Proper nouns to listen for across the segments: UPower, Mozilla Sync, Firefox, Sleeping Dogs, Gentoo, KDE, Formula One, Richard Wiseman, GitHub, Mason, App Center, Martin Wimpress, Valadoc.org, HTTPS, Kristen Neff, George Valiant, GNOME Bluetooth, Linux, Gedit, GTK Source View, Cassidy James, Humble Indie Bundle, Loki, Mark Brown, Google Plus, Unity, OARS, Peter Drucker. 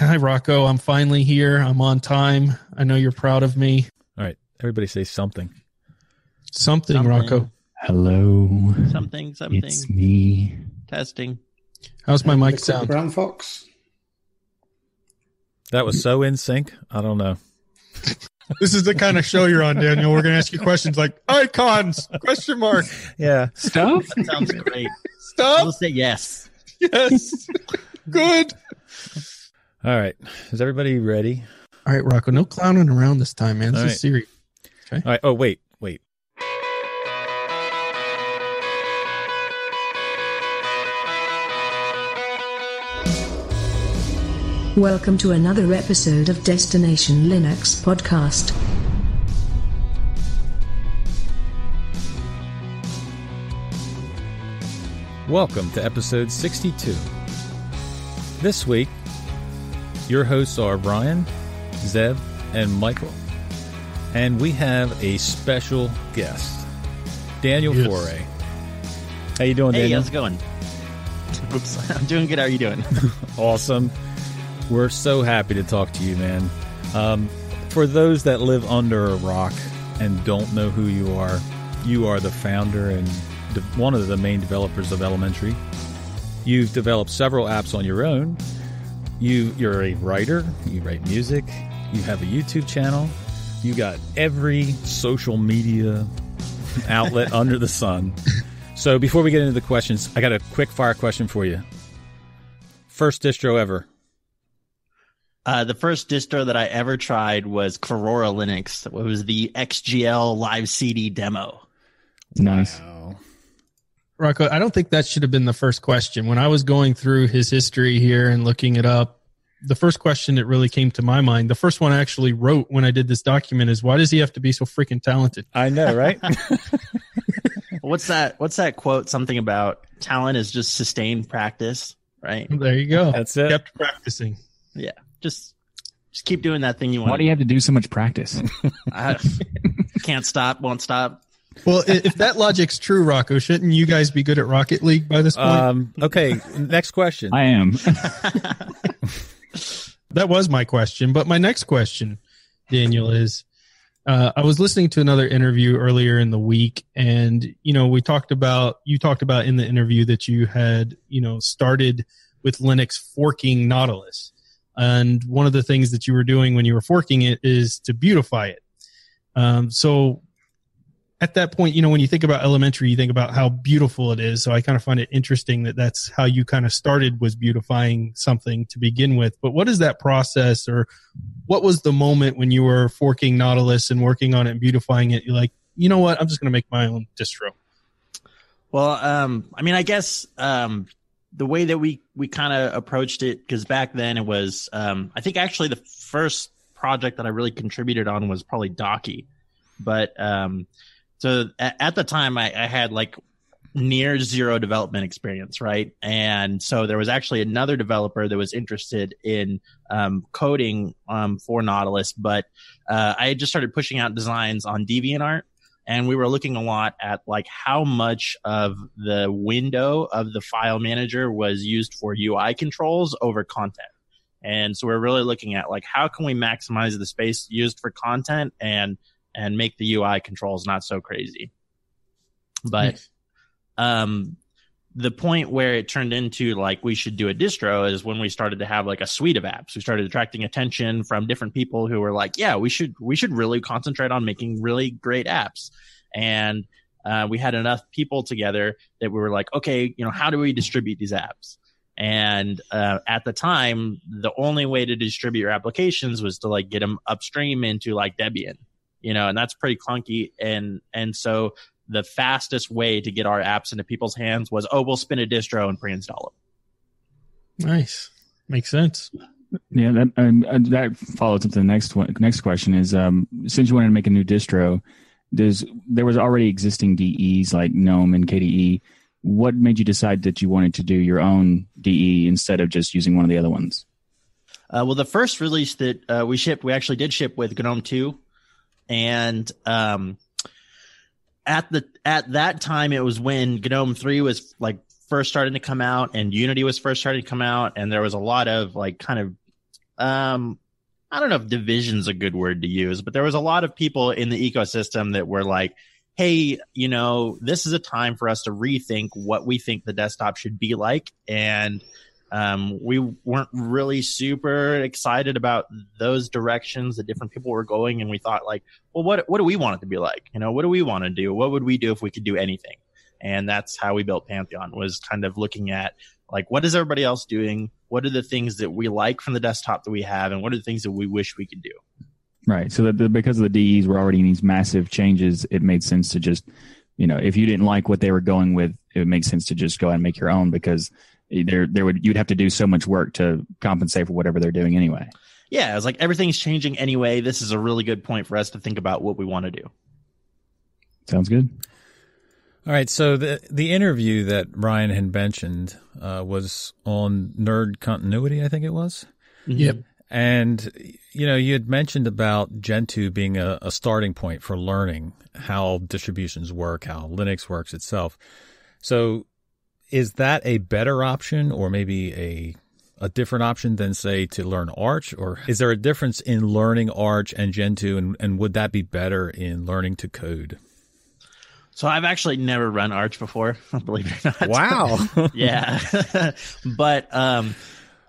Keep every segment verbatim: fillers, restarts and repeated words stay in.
Hi, Rocco. I'm finally here. I'm on time. I know you're proud of me. All right. Everybody say something. Something, something. Rocco. Hello. Something, something. It's me. Testing. How's my mic sound? Brown Fox. That was so in sync. I don't know. This is the kind of show you're on, Daniel. We're going to ask you questions like icons, question mark. Yeah. Stuff? That sounds great. Stuff? We'll say yes. Yes. Good. All right. Is everybody ready? All right, Rocco. No clowning around this time, man. This All is right. serious. Okay. All right. Oh, wait. Wait. Welcome to another episode of Destination Linux Podcast. Welcome to episode sixty-two. This week, your hosts are Brian, Zeb, and Michael. And we have a special guest, Daniel yes. Foray. How you doing, hey, Daniel? Hey, how's it going? Oops, I'm doing good. How are you doing? Awesome. We're so happy to talk to you, man. Um, for those that live under a rock and don't know who you are, you are the founder and de- one of the main developers of Elementary. You've developed several apps on your own. You, you're a writer. You write music. You have a YouTube channel. You got every social media outlet under the sun. So before we get into the questions, I got a quick fire question for you. First distro ever. Uh, the first distro that I ever tried was Corora Linux. It was the X G L Live C D demo. Nice. Wow. Rocco, I don't think that should have been the first question. When I was going through his history here and looking it up, the first question that really came to my mind, the first one I actually wrote when I did this document is, why does he have to be so freaking talented? I know, right? What's that? What's that quote? Something about talent is just sustained practice, right? There you go. That's it. Kept practicing. Yeah. Just just keep doing that thing you want. Why do you have to do so much practice? I can't stop, won't stop. Well, if that logic's true, Rocco, shouldn't you guys be good at Rocket League by this point? Um, okay, next question. I am. That was my question. But my next question, Daniel, is uh, I was listening to another interview earlier in the week. And, you know, we talked about, you talked about in the interview that you had, you know, started with Linux forking Nautilus. And one of the things that you were doing when you were forking it is to beautify it. Um, so at that point, you know, when you think about Elementary, you think about how beautiful it is. So I kind of find it interesting that that's how you kind of started, was beautifying something to begin with. But what is that process, or what was the moment when you were forking Nautilus and working on it and beautifying it? You're like, you know what? I'm just going to make my own distro. Well, um, I mean, I guess... Um The way that we, we kind of approached it, because back then it was, um, I think actually the first project that I really contributed on was probably Docky. But um, so at, at the time, I, I had like near zero development experience, right? And so there was actually another developer that was interested in um, coding um, for Nautilus, but uh, I had just started pushing out designs on DeviantArt. And we were looking a lot at like how much of the window of the file manager was used for U I controls over content. And so we're really looking at like how can we maximize the space used for content and and make the U I controls not so crazy. But um, the point where it turned into like we should do a distro is when we started to have like a suite of apps. We started attracting attention from different people who were like, yeah, we should we should really concentrate on making really great apps. And uh, we had enough people together that we were like, okay, you know, how do we distribute these apps? And uh, at the time, the only way to distribute your applications was to like get them upstream into like Debian, you know, and that's pretty clunky. And and so the fastest way to get our apps into people's hands was, oh, we'll spin a distro and pre-install them. Nice, makes sense. Yeah, that um, that follows up to the next one. Next question is, um, since you wanted to make a new distro. There's, there was already existing D Es like GNOME and K D E. What made you decide that you wanted to do your own D E instead of just using one of the other ones? Uh, well, the first release that uh, we shipped, we actually did ship with GNOME two. And um, at the at that time, it was when GNOME three was like first starting to come out and Unity was first starting to come out. And there was a lot of like kind of um, I don't know if division's a good word to use, but there was a lot of people in the ecosystem that were like, hey, you know, this is a time for us to rethink what we think the desktop should be like. And um, we weren't really super excited about those directions that different people were going. And we thought like, well, what what do we want it to be like? You know, what do we want to do? What would we do if we could do anything? And that's how we built Pantheon, was kind of looking at like, what is everybody else doing? What are the things that we like from the desktop that we have? And what are the things that we wish we could do? Right. So that the, because of the D Es were already in these massive changes, it made sense to just, you know, if you didn't like what they were going with, it would make sense to just go ahead and make your own, because there, there would, you'd have to do so much work to compensate for whatever they're doing anyway. Yeah. It's like everything's changing anyway. This is a really good point for us to think about what we want to do. Sounds good. All right. So the, the interview that Ryan had mentioned uh, was on Nerd Continuity, I think it was. Yep. And, you know, you had mentioned about Gentoo being a, a starting point for learning how distributions work, how Linux works itself. So is that a better option, or maybe a a different option than, say, to learn Arch? Or is there a difference in learning Arch and Gentoo, and, and would that be better in learning to code? So I've actually never run Arch before, believe it or not. Wow. Yeah. But um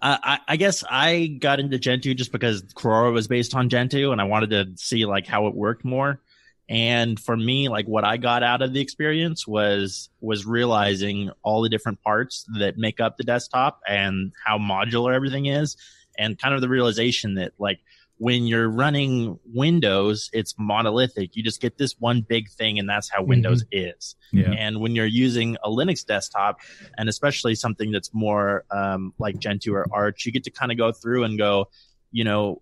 Uh, I, I guess I got into Gentoo just because Quora was based on Gentoo, and I wanted to see like how it worked more. And for me, like what I got out of the experience was was realizing all the different parts that make up the desktop and how modular everything is, and kind of the realization that like when you're running Windows, it's monolithic. You just get this one big thing, and that's how Windows mm-hmm. is. Yeah. And when you're using a Linux desktop, and especially something that's more um, like Gentoo or Arch, you get to kind of go through and go, you know,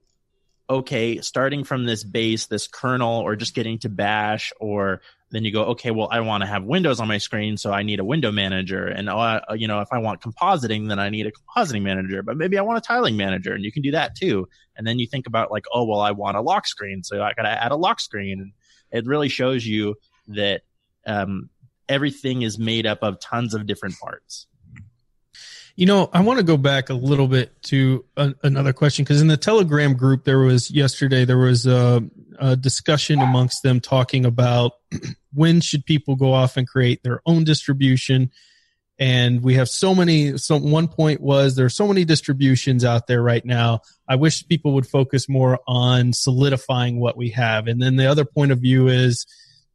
okay, starting from this base, this kernel, or just getting to bash, or then you go, okay, well, I want to have Windows on my screen, so I need a window manager. And, uh, you know, if I want compositing, then I need a compositing manager. But maybe I want a tiling manager, and you can do that too. And then you think about like, oh, well, I want a lock screen, so I got to add a lock screen. And it really shows you that um, everything is made up of tons of different parts. You know, I want to go back a little bit to a, another question, because in the Telegram group there was yesterday, there was a, a discussion amongst them talking about when should people go off and create their own distribution. And we have so many, so one point was there are so many distributions out there right now. I wish people would focus more on solidifying what we have. And then the other point of view is,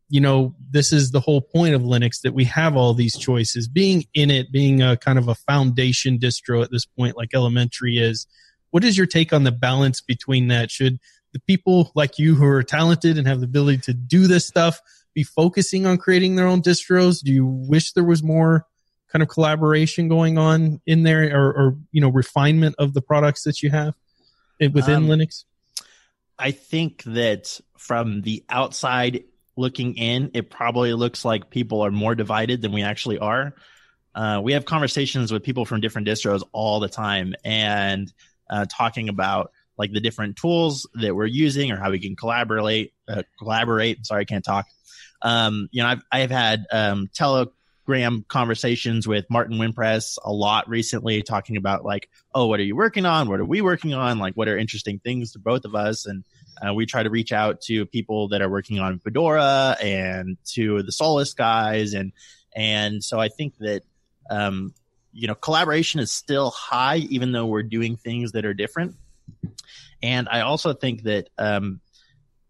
you know, this is the whole point of Linux, that we have all these choices. Being in it, being a kind of a foundation distro at this point, like Elementary is, what is your take on the balance between that? Should the people like you who are talented and have the ability to do this stuff be focusing on creating their own distros? Do you wish there was more kind of collaboration going on in there, or, or you know, refinement of the products that you have within um, Linux? I think that from the outside looking in, it probably looks like people are more divided than we actually are. Uh, we have conversations with people from different distros all the time, and uh, talking about like the different tools that we're using, or how we can collaborate. Uh, collaborate. Sorry, I can't talk. Um, you know, I've I've had um, Telegram conversations with Martin Wimpress a lot recently, talking about like, oh, what are you working on? What are we working on? Like, what are interesting things to both of us? And Uh, we try to reach out to people that are working on Fedora and to the Solus guys. And and so I think that, um, you know, collaboration is still high, even though we're doing things that are different. And I also think that um,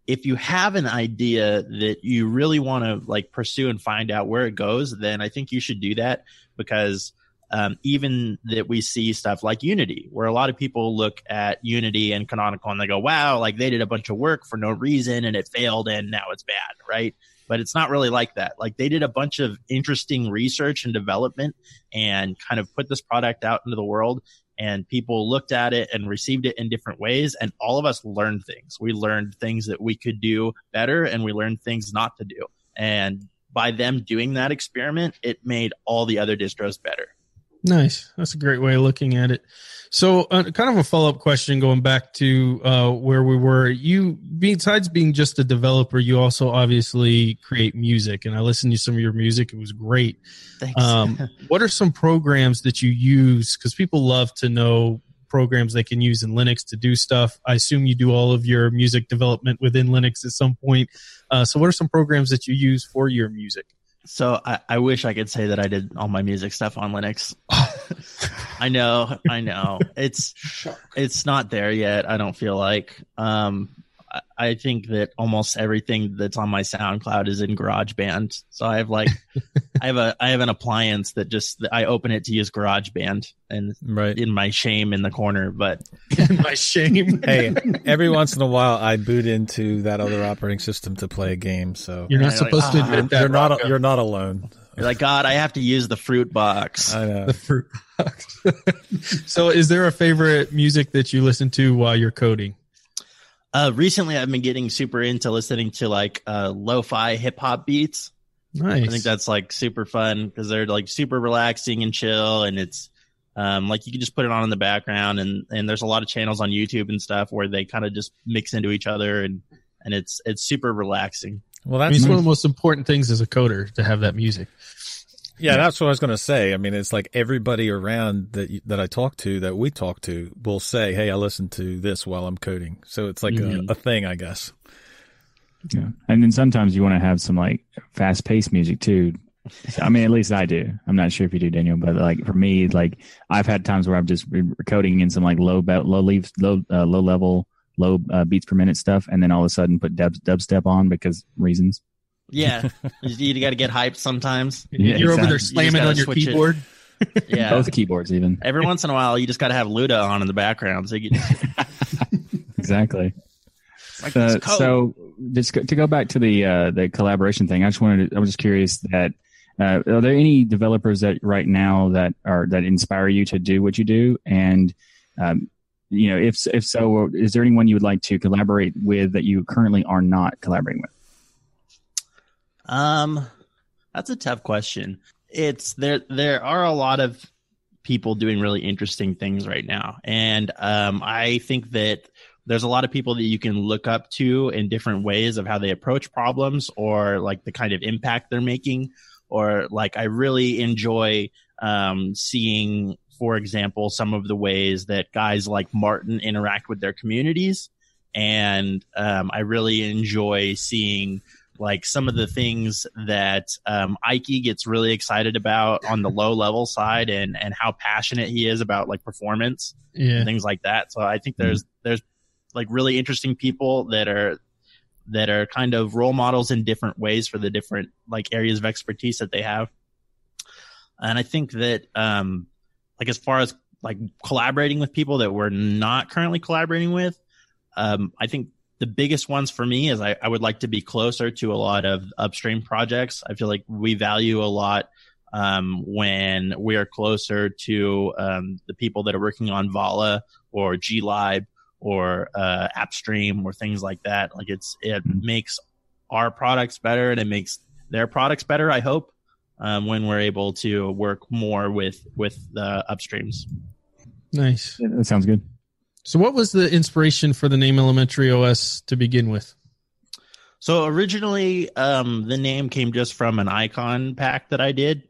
if you have an idea that you really want to, like, pursue and find out where it goes, then I think you should do that, because Um, even that we see stuff like Unity, where a lot of people look at Unity and Canonical and they go, wow, like they did a bunch of work for no reason and it failed and now it's bad, right? But it's not really like that. Like they did a bunch of interesting research and development and kind of put this product out into the world, and people looked at it and received it in different ways, and all of us learned things. We learned things that we could do better, and we learned things not to do. And by them doing that experiment, it made all the other distros better. Nice. That's a great way of looking at it. So uh, kind of a follow-up question going back to uh, where we were. You, besides being just a developer, you also obviously create music. And I listened to some of your music. It was great. Thanks. Um, what are some programs that you use? Because people love to know programs they can use in Linux to do stuff. I assume you do all of your music development within Linux at some point. Uh, so what are some programs that you use for your music? So I, I wish I could say that I did all my music stuff on Linux. I know, I know. It's it's not there yet, I don't feel like. Um, I, I think that almost everything that's on my SoundCloud is in GarageBand. So I have like I have a I have an appliance that just I open it to use GarageBand, and right. in my shame in the corner, but in my shame. Hey, every once in a while I boot into that other operating system to play a game. So you're not supposed like, to admit oh, that. You're Rocco. not you're not alone. You're like, God, I have to use the fruit box. I know. The fruit box. So is there a favorite music that you listen to while you're coding? Uh, recently, I've been getting super into listening to like uh, lo-fi hip-hop beats. Nice. I think that's like super fun because they're like super relaxing and chill. And it's um, like you can just put it on in the background. And, and there's a lot of channels on YouTube and stuff where they kind of just mix into each other. And, and it's it's super relaxing. Well, that's I mean, it's one of the most important things as a coder to have that music. Yeah, that's what I was going to say. I mean, it's like everybody around that that I talk to, that we talk to, will say, hey, I listen to this while I'm coding. So it's like mm-hmm. a, a thing, I guess. Yeah. And then sometimes you want to have some like fast paced music too. So, I mean, at least I do. I'm not sure if you do, Daniel, but like for me, like I've had times where I'm just coding in some like low, low leaves, low, uh, low level. low uh, beats per minute stuff, and then all of a sudden put dub, dubstep on because reasons. Yeah. You got to get hyped sometimes. Yeah, You're exactly. over there slamming you on your keyboard. Yeah, both keyboards even. Every once in a while, you just got to have Luda on in the background. So you can... Exactly. Like uh, so just to go back to the uh, the collaboration thing, I just wanted to, I was just curious that uh, are there any developers that right now that are that inspire you to do what you do? And um you know, if if so, is there anyone you would like to collaborate with that you currently are not collaborating with? Um, that's a tough question. It's there. There are a lot of people doing really interesting things right now, and um, I think that there's a lot of people that you can look up to in different ways of how they approach problems, or like the kind of impact they're making, or like I really enjoy um, seeing. For example, some of the ways that guys like Martin interact with their communities. And um, I really enjoy seeing like some of the things that um, Ike gets really excited about on the low level side and, and how passionate he is about like performance yeah. and things like that. So I think there's, mm-hmm. there's like really interesting people that are, that are kind of role models in different ways for the different like areas of expertise that they have. And I think that, um, like as far as like collaborating with people that we're not currently collaborating with, um, I think the biggest ones for me is I, I would like to be closer to a lot of upstream projects. I feel like we value a lot um, when we are closer to um, the people that are working on Vala or glib or uh, AppStream or things like that. Like it's it mm-hmm. makes our products better and it makes their products better, I hope. Um, when we're able to work more with with the upstreams. Nice. Yeah, that sounds good. So what was the inspiration for the name Elementary O S to begin with? So originally, um, the name came just from an icon pack that I did.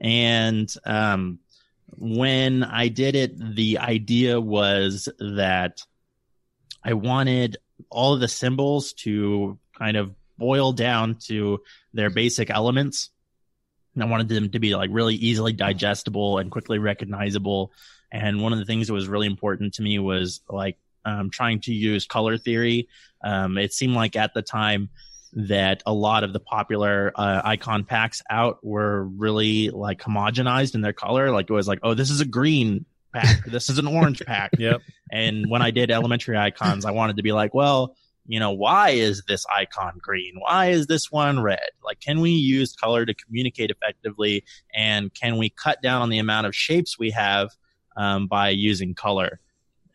And um, when I did it, the idea was that I wanted all of the symbols to kind of boil down to their basic elements. And I wanted them to be like really easily digestible and quickly recognizable. And one of the things that was really important to me was like um, trying to use color theory. Um, it seemed like at the time that a lot of the popular uh, icon packs out were really like homogenized in their color. Like it was like, oh, this is a green pack. This is an orange pack. Yep. And when I did elementary icons, I wanted to be like, well, you know, why is this icon green? Why is this one red? Like, can we use color to communicate effectively? And can we cut down on the amount of shapes we have um, by using color?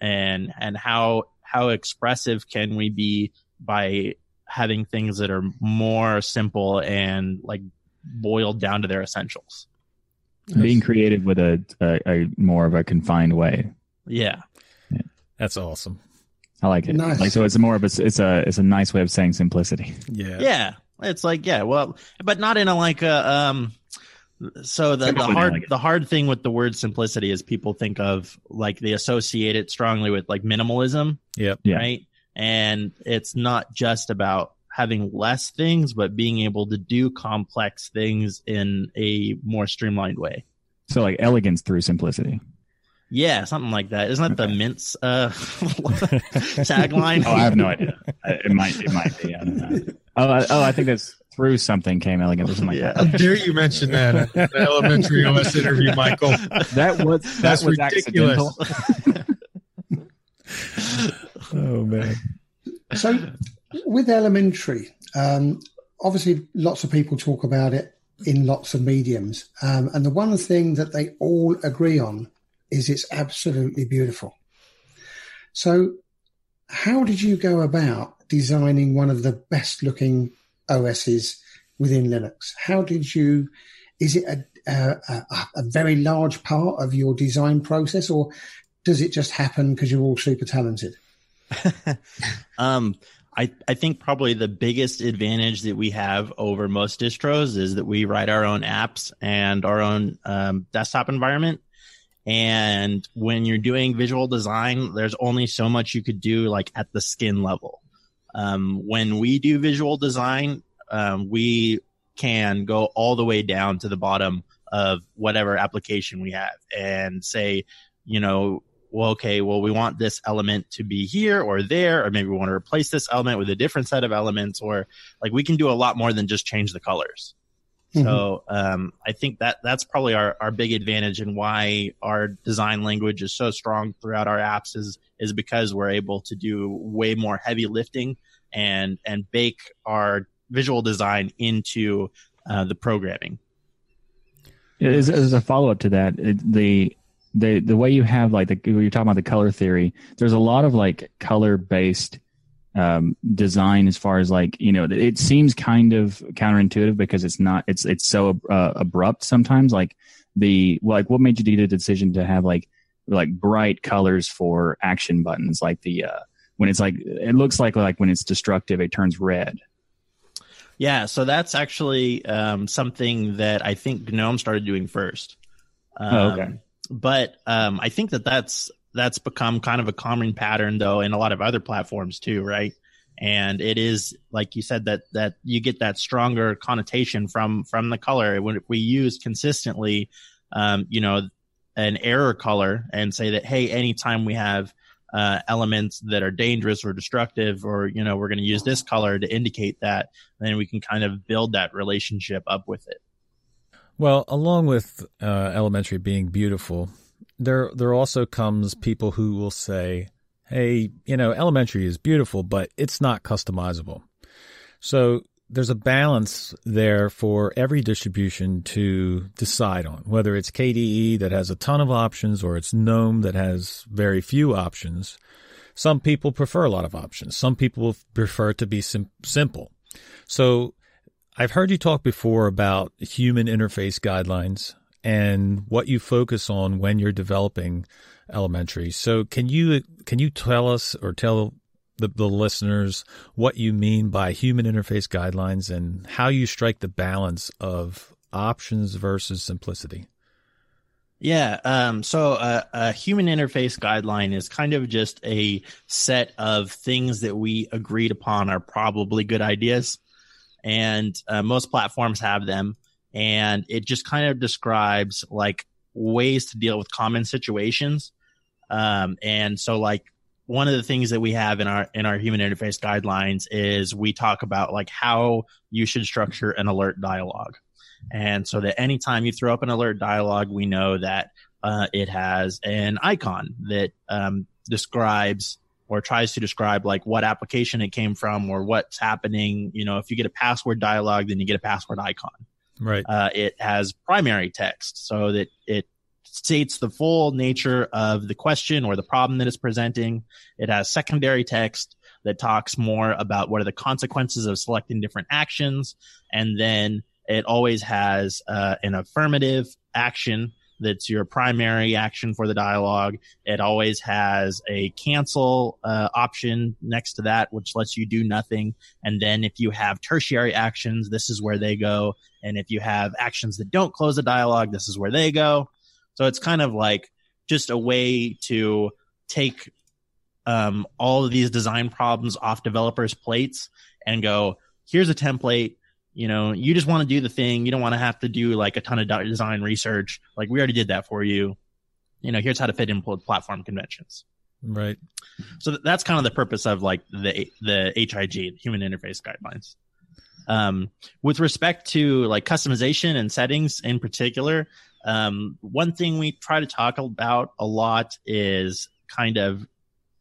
And and how how expressive can we be by having things that are more simple and like boiled down to their essentials? Being creative with a, a, a more of a confined way. Yeah. Yeah. That's awesome. I like it. Nice. Like so, it's more of a it's a it's a nice way of saying simplicity. Yeah, yeah. It's like yeah, well, but not in a like a um So the, the hard like the hard thing with the word simplicity is people think of, like, they associate it strongly with, like, minimalism. Yep. Yeah. Right. And it's not just about having less things, but being able to do complex things in a more streamlined way. So like elegance through simplicity. Yeah, something like that. Isn't that okay. the Mint's uh, tagline? Oh, I have no idea. It might, it might be. I don't know. Oh, I, oh, I think that's through something came elegant or something like yeah. that. How dare you mention that at the Elementary O S interview, Michael? That was that that's was ridiculous. Oh man. So with Elementary, um, obviously lots of people talk about it in lots of mediums. Um, and the one thing that they all agree on is it's absolutely beautiful. So how did you go about designing one of the best looking O Ss within Linux? How did you, is it a, a, a very large part of your design process, or does it just happen because you're all super talented? um, I, I think probably the biggest advantage that we have over most distros is that we write our own apps and our own um, desktop environment. And when you're doing visual design, there's only so much you could do, like, at the skin level. Um, when we do visual design, um, we can go all the way down to the bottom of whatever application we have and say, you know, well, okay, well, we want this element to be here or there, or maybe we want to replace this element with a different set of elements, or, like, we can do a lot more than just change the colors. Mm-hmm. So um, I think that that's probably our, our big advantage, and why our design language is so strong throughout our apps is is because we're able to do way more heavy lifting and and bake our visual design into uh, the programming. As, as a follow-up to that, it, the the the way you have, like, the, you're talking about the color theory, there's a lot of, like, color-based um, design as far as, like, you know, it seems kind of counterintuitive because it's not, it's, it's so uh, abrupt sometimes. Like the, like what made you do the decision to have like, like bright colors for action buttons? Like the, uh, when it's like, it looks like, like when it's destructive, it turns red. Yeah. So that's actually, um, something that I think GNOME started doing first. Um, oh, okay. But, um, I think that that's, that's become kind of a common pattern, though, in a lot of other platforms too, right? And it is, like you said, that that you get that stronger connotation from from the color. When we use consistently, um, you know, an error color and say that, hey, anytime we have uh, elements that are dangerous or destructive, or, you know, we're going to use this color to indicate that, then we can kind of build that relationship up with it. Well, along with uh, Elementary being beautiful, There there also comes people who will say, hey, you know, Elementary is beautiful, but it's not customizable. So there's a balance there for every distribution to decide on, whether it's K D E that has a ton of options or it's GNOME that has very few options. Some people prefer a lot of options. Some people prefer to be sim- simple. So I've heard you talk before about human interface guidelines and what you focus on when you're developing Elementary. So can you can you tell us or tell the, the listeners what you mean by human interface guidelines and how you strike the balance of options versus simplicity? Yeah, um, so a, a human interface guideline is kind of just a set of things that we agreed upon are probably good ideas, and uh, most platforms have them. And it just kind of describes, like, ways to deal with common situations. Um, and so, like, one of the things that we have in our in our human interface guidelines is we talk about, like, how you should structure an alert dialogue. And so that anytime you throw up an alert dialogue, we know that uh, it has an icon that um, describes or tries to describe, like, what application it came from or what's happening. You know, if you get a password dialogue, then you get a password icon. Right. Uh, it has primary text so that it states the full nature of the question or the problem that it's presenting. It has secondary text that talks more about what are the consequences of selecting different actions. And then it always has uh, an affirmative action that's your primary action for the dialogue. It always has a cancel uh, option next to that, which lets you do nothing. And then if you have tertiary actions, this is where they go. And if you have actions that don't close the dialogue, this is where they go. So it's kind of like just a way to take um, all of these design problems off developers' plates and go, here's a template. You know, you just want to do the thing. You don't want to have to do like a ton of design research. Like, we already did that for you. You know, here's how to fit in platform conventions. Right. So that's kind of the purpose of like the the H I G, Human Interface Guidelines. Um, with respect to like customization and settings in particular, um, one thing we try to talk about a lot is kind of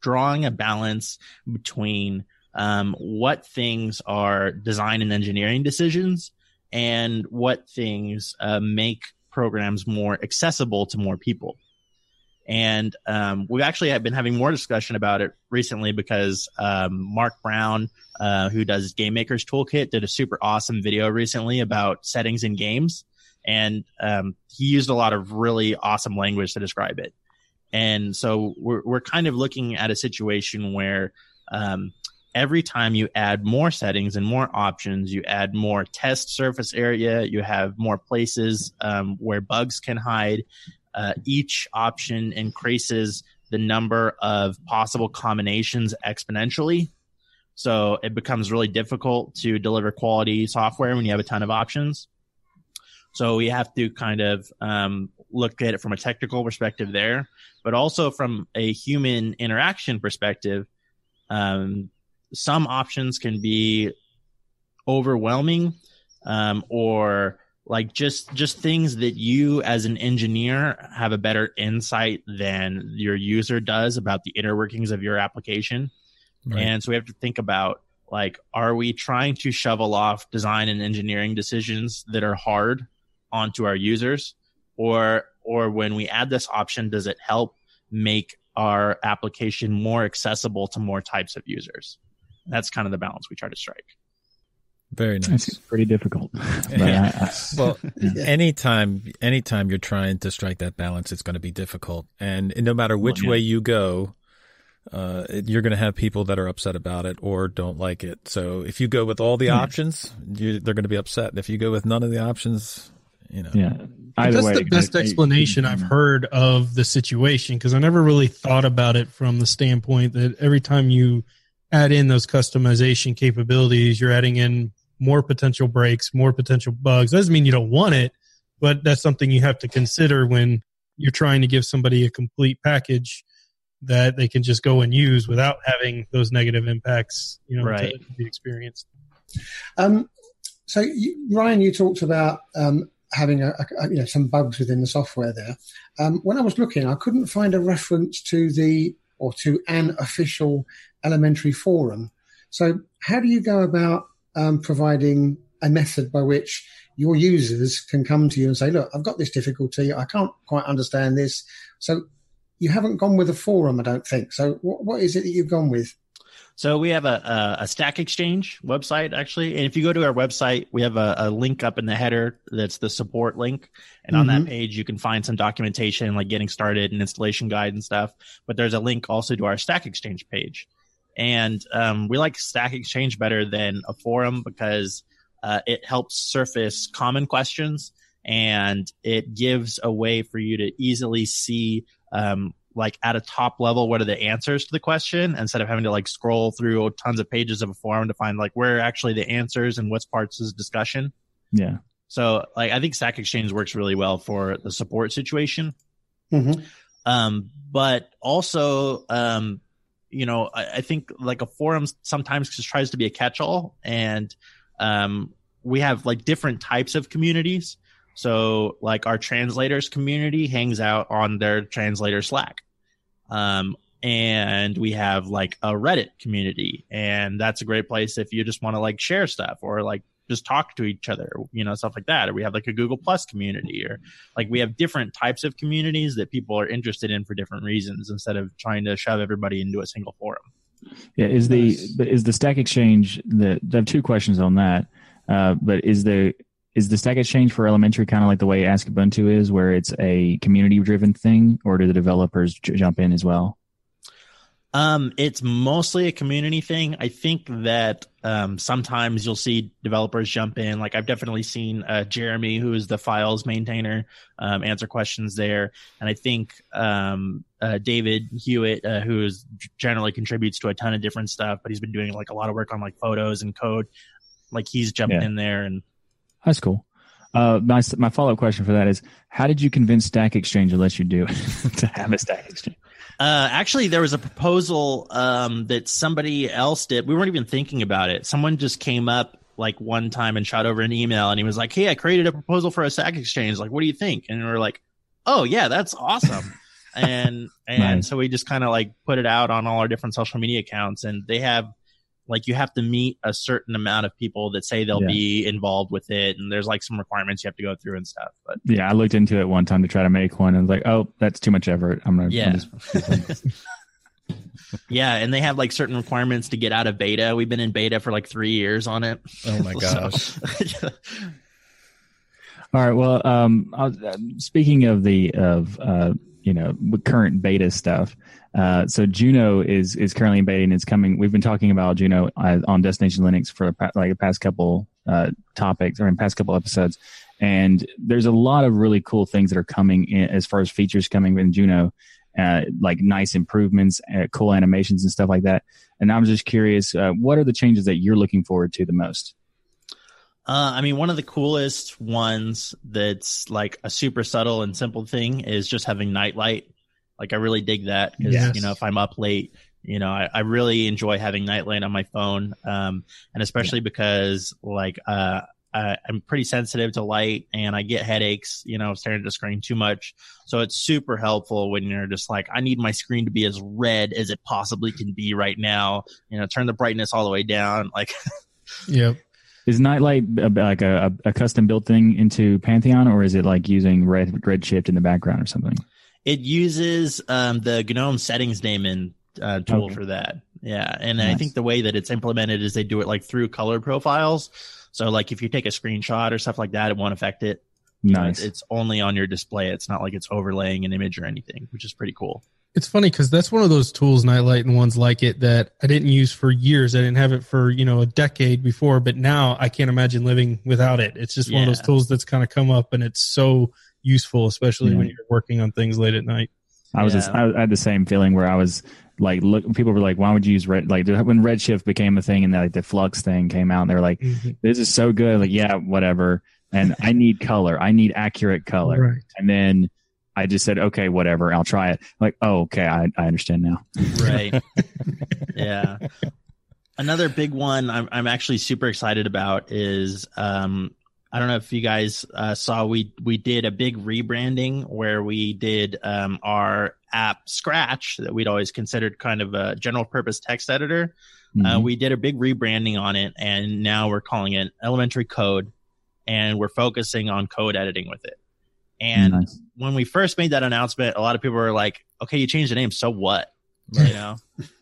drawing a balance between Um, what things are design and engineering decisions and what things uh, make programs more accessible to more people. And um, we've actually have been having more discussion about it recently because um, Mark Brown, uh, who does Game Maker's Toolkit, did a super awesome video recently about settings in games. And um, he used a lot of really awesome language to describe it. And so we're, we're kind of looking at a situation where um, every time you add more settings and more options, you add more test surface area, you have more places um, where bugs can hide. Uh, each option increases the number of possible combinations exponentially. So it becomes really difficult to deliver quality software when you have a ton of options. So we have to kind of um, look at it from a technical perspective there, but also from a human interaction perspective. Um, Some options can be overwhelming um, or like just just things that you as an engineer have a better insight than your user does about the inner workings of your application. Right. And so we have to think about, like, are we trying to shovel off design and engineering decisions that are hard onto our users? Or, or when we add this option, does it help make our application more accessible to more types of users? That's kind of the balance we try to strike. Very nice. It's pretty difficult. Yeah. I, I, well, yeah. anytime, anytime you're trying to strike that balance, it's going to be difficult. And, and no matter which well, yeah. way you go, uh, you're going to have people that are upset about it or don't like it. So if you go with all the mm-hmm. options, you, they're going to be upset. And if you go with none of the options, you know. Yeah. Either That's way, the best it, explanation it, it, I've heard of the situation, because I never really thought about it from the standpoint that every time you add in those customization capabilities, you're adding in more potential breaks, more potential bugs. That doesn't mean you don't want it, but that's something you have to consider when you're trying to give somebody a complete package that they can just go and use without having those negative impacts, you know, right. to, to be experienced. Um, so, you, Ryan, you talked about um, having a, a, you know, some bugs within the software there. Um, when I was looking, I couldn't find a reference to the or to an official elementary forum. So how do you go about um, providing a method by which your users can come to you and say, look, I've got this difficulty. I can't quite understand this. So you haven't gone with a forum, I don't think. So what, what is it that you've gone with? So we have a, a Stack Exchange website, actually. And if you go to our website, we have a, a link up in the header that's the support link. And mm-hmm. on that page, you can find some documentation, like getting started and installation guide and stuff. But there's a link also to our Stack Exchange page. And um, we like Stack Exchange better than a forum because uh, it helps surface common questions. And it gives a way for you to easily see um like at a top level, what are the answers to the question, instead of having to like scroll through tons of pages of a forum to find like where are actually the answers and what's parts of the discussion. Yeah. So like, I think Stack Exchange works really well for the support situation. Mm-hmm. Um, but also, um, you know, I, I think like a forum sometimes just tries to be a catch-all, and um, we have like different types of communities. So like our translators community hangs out on their translator Slack. Um, and we have like a Reddit community, and that's a great place if you just want to like share stuff or like just talk to each other, you know, stuff like that. Or we have like a Google Plus community, or like we have different types of communities that people are interested in for different reasons instead of trying to shove everybody into a single forum. Yeah. Is the, is the Stack Exchange the, I have two questions on that. Uh, but is the, Is the Stack Exchange for Elementary kind of like the way Ask Ubuntu is, where it's a community-driven thing, or do the developers j- jump in as well? Um, it's mostly a community thing. I think that um, sometimes you'll see developers jump in. Like I've definitely seen uh, Jeremy, who is the files maintainer, um, answer questions there. And I think um, uh, David Hewitt, uh, who is generally contributes to a ton of different stuff, but he's been doing like a lot of work on like photos and code. Like he's jumping yeah. in there and. That's cool. Uh, my my follow-up question for that is, how did you convince Stack Exchange to let you do it, to have a Stack Exchange? Uh, actually, there was a proposal um, that somebody else did. We weren't even thinking about it. Someone just came up like one time and shot over an email, and he was like, hey, I created a proposal for a Stack Exchange. Like, what do you think? And we were like, oh, yeah, that's awesome. and and nice. So we just kind of like put it out on all our different social media accounts, and they have – like you have to meet a certain amount of people that say they'll yeah. be involved with it. And there's like some requirements you have to go through and stuff. But yeah, I looked into it one time to try to make one. And I was like, oh, that's too much effort. I'm going to. Yeah. I'm just, yeah. And they have like certain requirements to get out of beta. We've been in beta for like three years on it. Oh my gosh. yeah. All right. Well, um, I was, uh, speaking of the, of, uh, you know, current beta stuff. Uh, so Juno is is currently in beta and it's coming. We've been talking about Juno on Destination Linux for like the past couple uh, topics or in past couple episodes. And there's a lot of really cool things that are coming in, as far as features coming in Juno, uh, like nice improvements, uh, cool animations and stuff like that. And I'm just curious, uh, what are the changes that you're looking forward to the most? Uh, I mean, one of the coolest ones that's like a super subtle and simple thing is just having nightlight. Like I really dig that because, yes. you know, if I'm up late, you know, I, I really enjoy having nightlight on my phone. Um, and especially yeah. because like uh, I, I'm pretty sensitive to light and I get headaches, you know, staring at the screen too much. So it's super helpful when you're just like, I need my screen to be as red as it possibly can be right now. You know, turn the brightness all the way down. Like, yep. Is Nightlight like a, a custom built thing into Pantheon, or is it like using Red Redshift in the background or something? It uses um, the GNOME settings daemon uh, tool okay. for that. Yeah, and nice. I think the way that it's implemented is they do it like through color profiles. So like if you take a screenshot or stuff like that, it won't affect it. Nice. It's only on your display. It's not like it's overlaying an image or anything, which is pretty cool. It's funny because that's one of those tools, Nightlight and ones like it, that I didn't use for years. I didn't have it for, you know, a decade before, but now I can't imagine living without it. It's just yeah. one of those tools that's kind of come up, and it's so useful, especially yeah. when you're working on things late at night. I was, yeah. I had the same feeling where I was like, look, people were like, why would you use Red? Like when Redshift became a thing and like the Flux thing came out, and they were like, mm-hmm. this is so good. Like, yeah, whatever. And I need color. I need accurate color. Right. And then I just said, okay, whatever, I'll try it. Like, oh, okay, I, I understand now. Right. yeah. Another big one I'm I'm actually super excited about is, um, I don't know if you guys uh, saw, we we did a big rebranding where we did um, our app Scratch that we'd always considered kind of a general purpose text editor. Mm-hmm. Uh, we did a big rebranding on it, and now we're calling it Elementary Code, and we're focusing on code editing with it. And nice. When we first made that announcement, a lot of people were like, okay, you changed the name, so what? You know,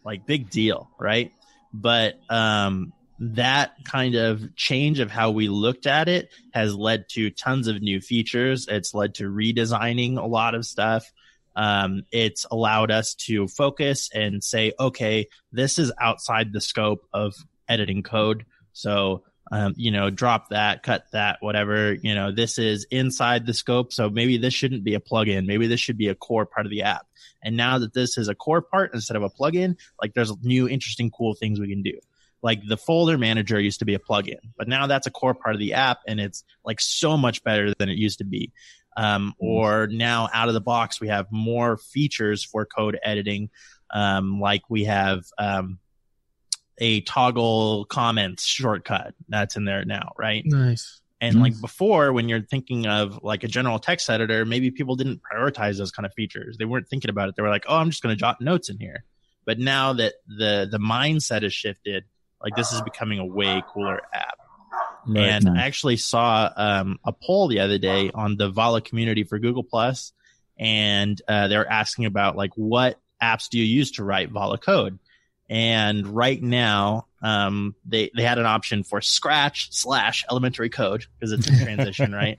like big deal, right? But um, that kind of change of how we looked at it has led to tons of new features. It's led to redesigning a lot of stuff. Um, it's allowed us to focus and say, okay, this is outside the scope of editing code. So Um, you know, drop that, cut that, whatever, you know, this is inside the scope. So maybe this shouldn't be a plugin. Maybe this should be a core part of the app. And now that this is a core part instead of a plugin, like there's new, interesting, cool things we can do. Like the folder manager used to be a plugin, but now that's a core part of the app. And it's like so much better than it used to be. Um, or now out of the box, we have more features for code editing. Um, like we have, um, a toggle comments shortcut that's in there now, right? Nice. And nice. Like before, when you're thinking of like a general text editor, maybe people didn't prioritize those kind of features. They weren't thinking about it. They were like, oh, I'm just going to jot notes in here. But now that the the mindset has shifted, like this is becoming a way cooler app. Right. And nice. I actually saw um, a poll the other day on the Vala community for Google Plus, and uh, they were asking about like what apps do you use to write Vala code? And right now, Um, they, they had an option for Scratch slash elementary code because it's in transition, right?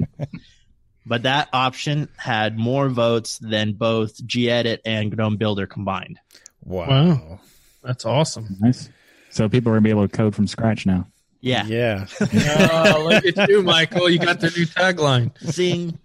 But that option had more votes than both gedit and GNOME Builder combined. Wow. Wow. That's awesome. Nice. So people are going to be able to code from scratch now. Yeah. Yeah. Oh, look at you, Michael. You got the new tagline. Zing.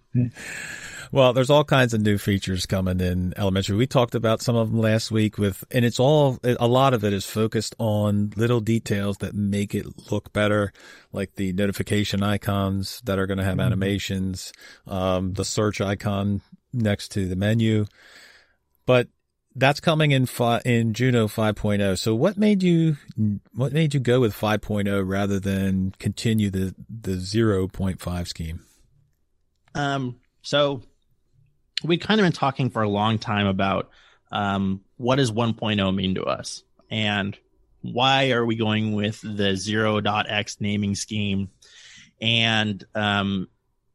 Well, there's all kinds of new features coming in elementary. We talked about some of them last week with, and it's all, a lot of it is focused on little details that make it look better, like the notification icons that are going to have mm-hmm. animations, um, the search icon next to the menu. But that's coming in fi- in Juno five point oh. So what made you, what made you go with five point oh rather than continue the, the zero point five scheme? Um, so. We'd kind of been talking for a long time about um, what does one point oh mean to us, and why are we going with the zero dot x naming scheme, and um,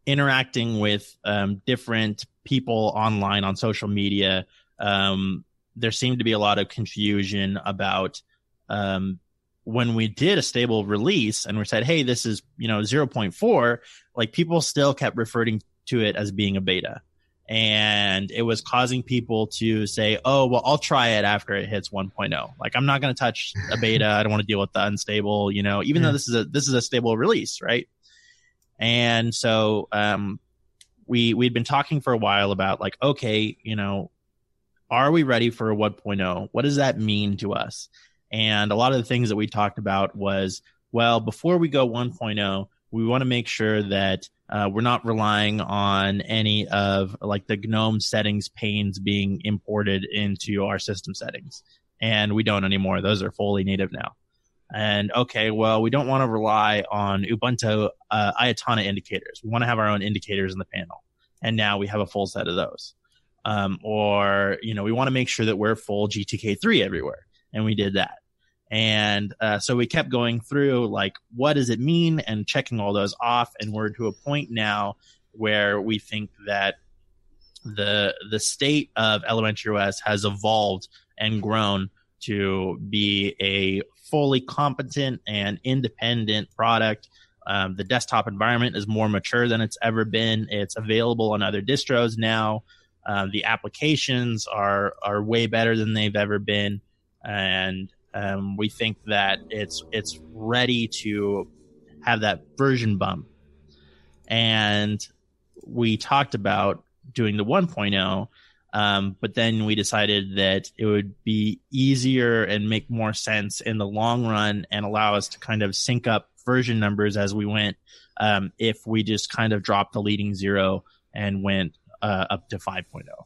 interacting with um, different people online on social media. Um, there seemed to be a lot of confusion about um, when we did a stable release and we said, "Hey, this is you know zero point four." Like people still kept referring to it as being a beta. And it was causing people to say, oh, well, I'll try it after it hits one point oh. Like, I'm not going to touch a beta. I don't want to deal with the unstable, you know, even yeah. though this is a this is a stable release, right? And so um, we, we'd been talking for a while about, like, okay, you know, are we ready for a one point oh? What does that mean to us? And a lot of the things that we talked about was, well, before we go one point oh, we want to make sure that Uh, we're not relying on any of like the GNOME settings panes being imported into our system settings. And we don't anymore. Those are fully native now. And okay, well, we don't want to rely on Ubuntu uh, Ayatana indicators. We want to have our own indicators in the panel. And now we have a full set of those. Um, or, you know, we want to make sure that we're full G T K three everywhere. And we did that. And uh, so we kept going through, like, what does it mean, and checking all those off. And we're to a point now where we think that the the state of elementary O S has evolved and grown to be a fully competent and independent product. Um, the desktop environment is more mature than it's ever been. It's available on other distros now. Uh, the applications are are way better than they've ever been, and Um, we think that it's it's ready to have that version bump. And we talked about doing the one point oh, um, but then we decided that it would be easier and make more sense in the long run and allow us to kind of sync up version numbers as we went um, if we just kind of dropped the leading zero and went uh, up to five point oh.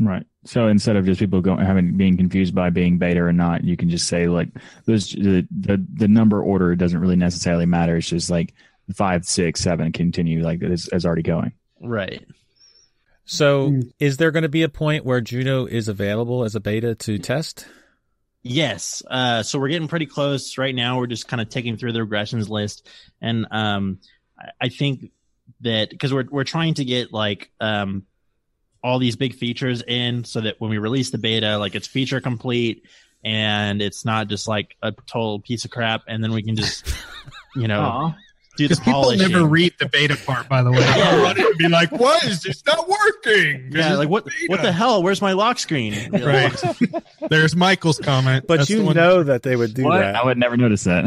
Right. So instead of just people going having being confused by being beta or not, you can just say like those the the, the number order doesn't really necessarily matter. It's just like five, six, seven continue like as as already going. Right. So is there going to be a point where Juno is available as a beta to test? Yes. Uh, so we're getting pretty close right now. We're just kind of taking through the regressions list, and um, I think that because we're we're trying to get like. Um, all these big features in so that when we release the beta, like it's feature complete and it's not just like a total piece of crap. And then we can just, you know, Aww. do the polishing. People never read the beta part, by the way. I want it to be like, why is this not working? Yeah, like what, what the hell? Where's my lock screen? Right. There's Michael's comment. But That's you the know that they would do what? that. I would never notice that.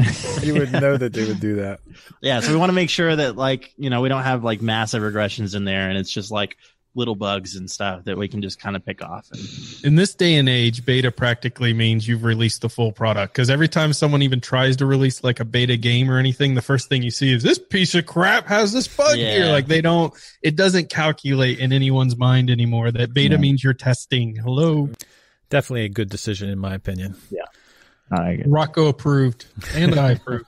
You would know that they would do that. Yeah. So we want to make sure that like, you know, we don't have like massive regressions in there and it's just like, little bugs and stuff that we can just kind of pick off. And in this day and age, beta practically means you've released the full product, because every time someone even tries to release like a beta game or anything, the first thing you see is this piece of crap has this bug yeah. here. Like they don't, it doesn't calculate in anyone's mind anymore that beta yeah. means you're testing. Hello. Definitely a good decision in my opinion. Yeah. I Rocco approved and I approved.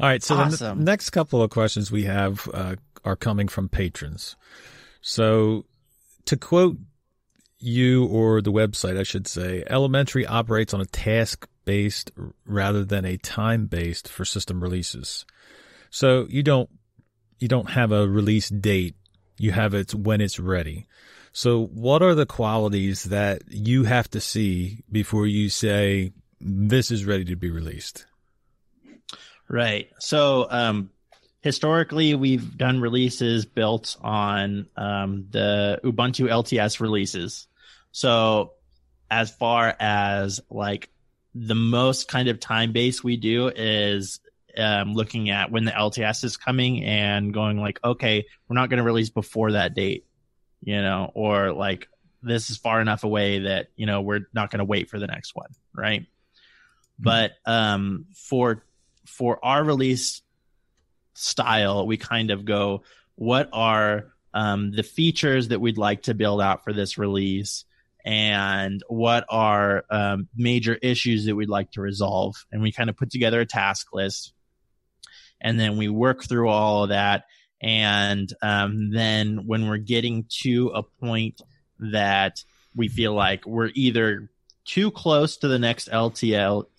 All right. So awesome. The n- next couple of questions we have uh, are coming from patrons. So to quote you or the website, I should say, elementary operates on a task-based rather than a time-based for system releases. So you don't you don't have a release date. You have it when it's ready. So what are the qualities that you have to see before you say, this is ready to be released. Right. So um, historically, we've done releases built on um, the Ubuntu L T S releases. So as far as like the most kind of time base we do is um, looking at when the L T S is coming and going like, okay, we're not going to release before that date, you know, or like this is far enough away that, you know, we're not going to wait for the next one. Right. Mm-hmm. But um, for for our release style, we kind of go, what are um, the features that we'd like to build out for this release? And what are um, major issues that we'd like to resolve? And we kind of put together a task list, and then we work through all of that. And um, then when we're getting to a point that we feel like we're either too close to the next L T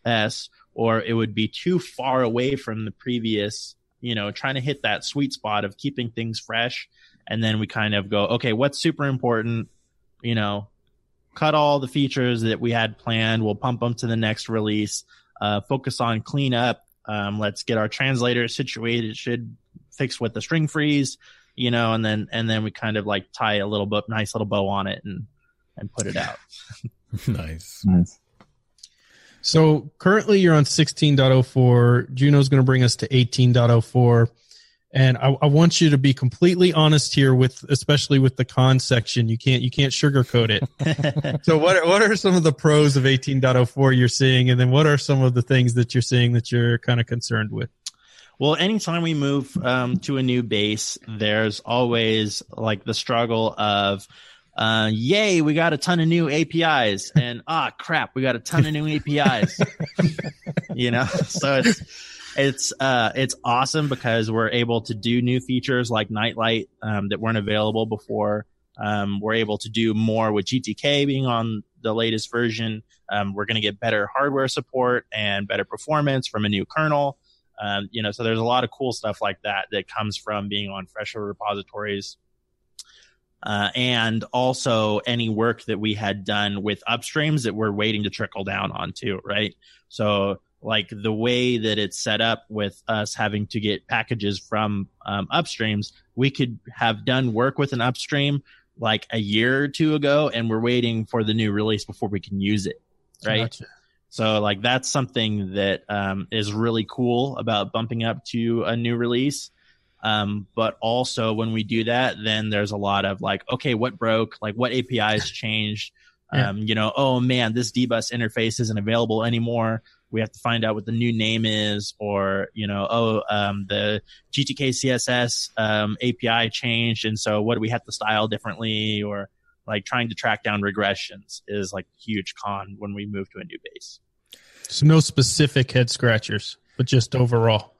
S, or it would be too far away from the previous, you know, trying to hit that sweet spot of keeping things fresh. And then we kind of go, okay, what's super important, you know, cut all the features that we had planned. We'll pump them to the next release. Uh, focus on cleanup. Um, let's get our translator situated. It should fix with the string freeze, you know, and then and then we kind of like tie a little bit, nice little bow on it and and put it out. Nice. Nice. So currently you're on sixteen point oh four. Juno's going to bring us to eighteen point oh four. And I, I want you to be completely honest here, with especially with the con section. You can't you can't sugarcoat it. So what what are some of the pros of eighteen point oh four you're seeing, and then what are some of the things that you're seeing that you're kind of concerned with? Well, anytime we move um, to a new base, there's always like the struggle of, uh, yay, we got a ton of new A P Is, and ah, crap, we got a ton of new A P Is. You know, so it's. It's uh it's awesome because we're able to do new features like Nightlight um, that weren't available before. Um, we're able to do more with G T K being on the latest version. Um, we're going to get better hardware support and better performance from a new kernel. Um, you know, so there's a lot of cool stuff like that that comes from being on fresher repositories. Uh, and also any work that we had done with upstreams that we're waiting to trickle down onto, right? So like the way that it's set up with us having to get packages from um, upstreams, we could have done work with an upstream like a year or two ago, and we're waiting for the new release before we can use it, right? Gotcha. So like that's something that um, is really cool about bumping up to a new release. Um, but also when we do that, then there's a lot of like, okay, what broke? Like what A P Is changed? Yeah. Um, you know, oh man, this D-Bus interface isn't available anymore. We have to find out what the new name is, or, you know, oh, um, the G T K C S S um, A P I changed. And so what do we have to style differently? Or like trying to track down regressions is like a huge con when we move to a new base. So no specific head scratchers, but just overall.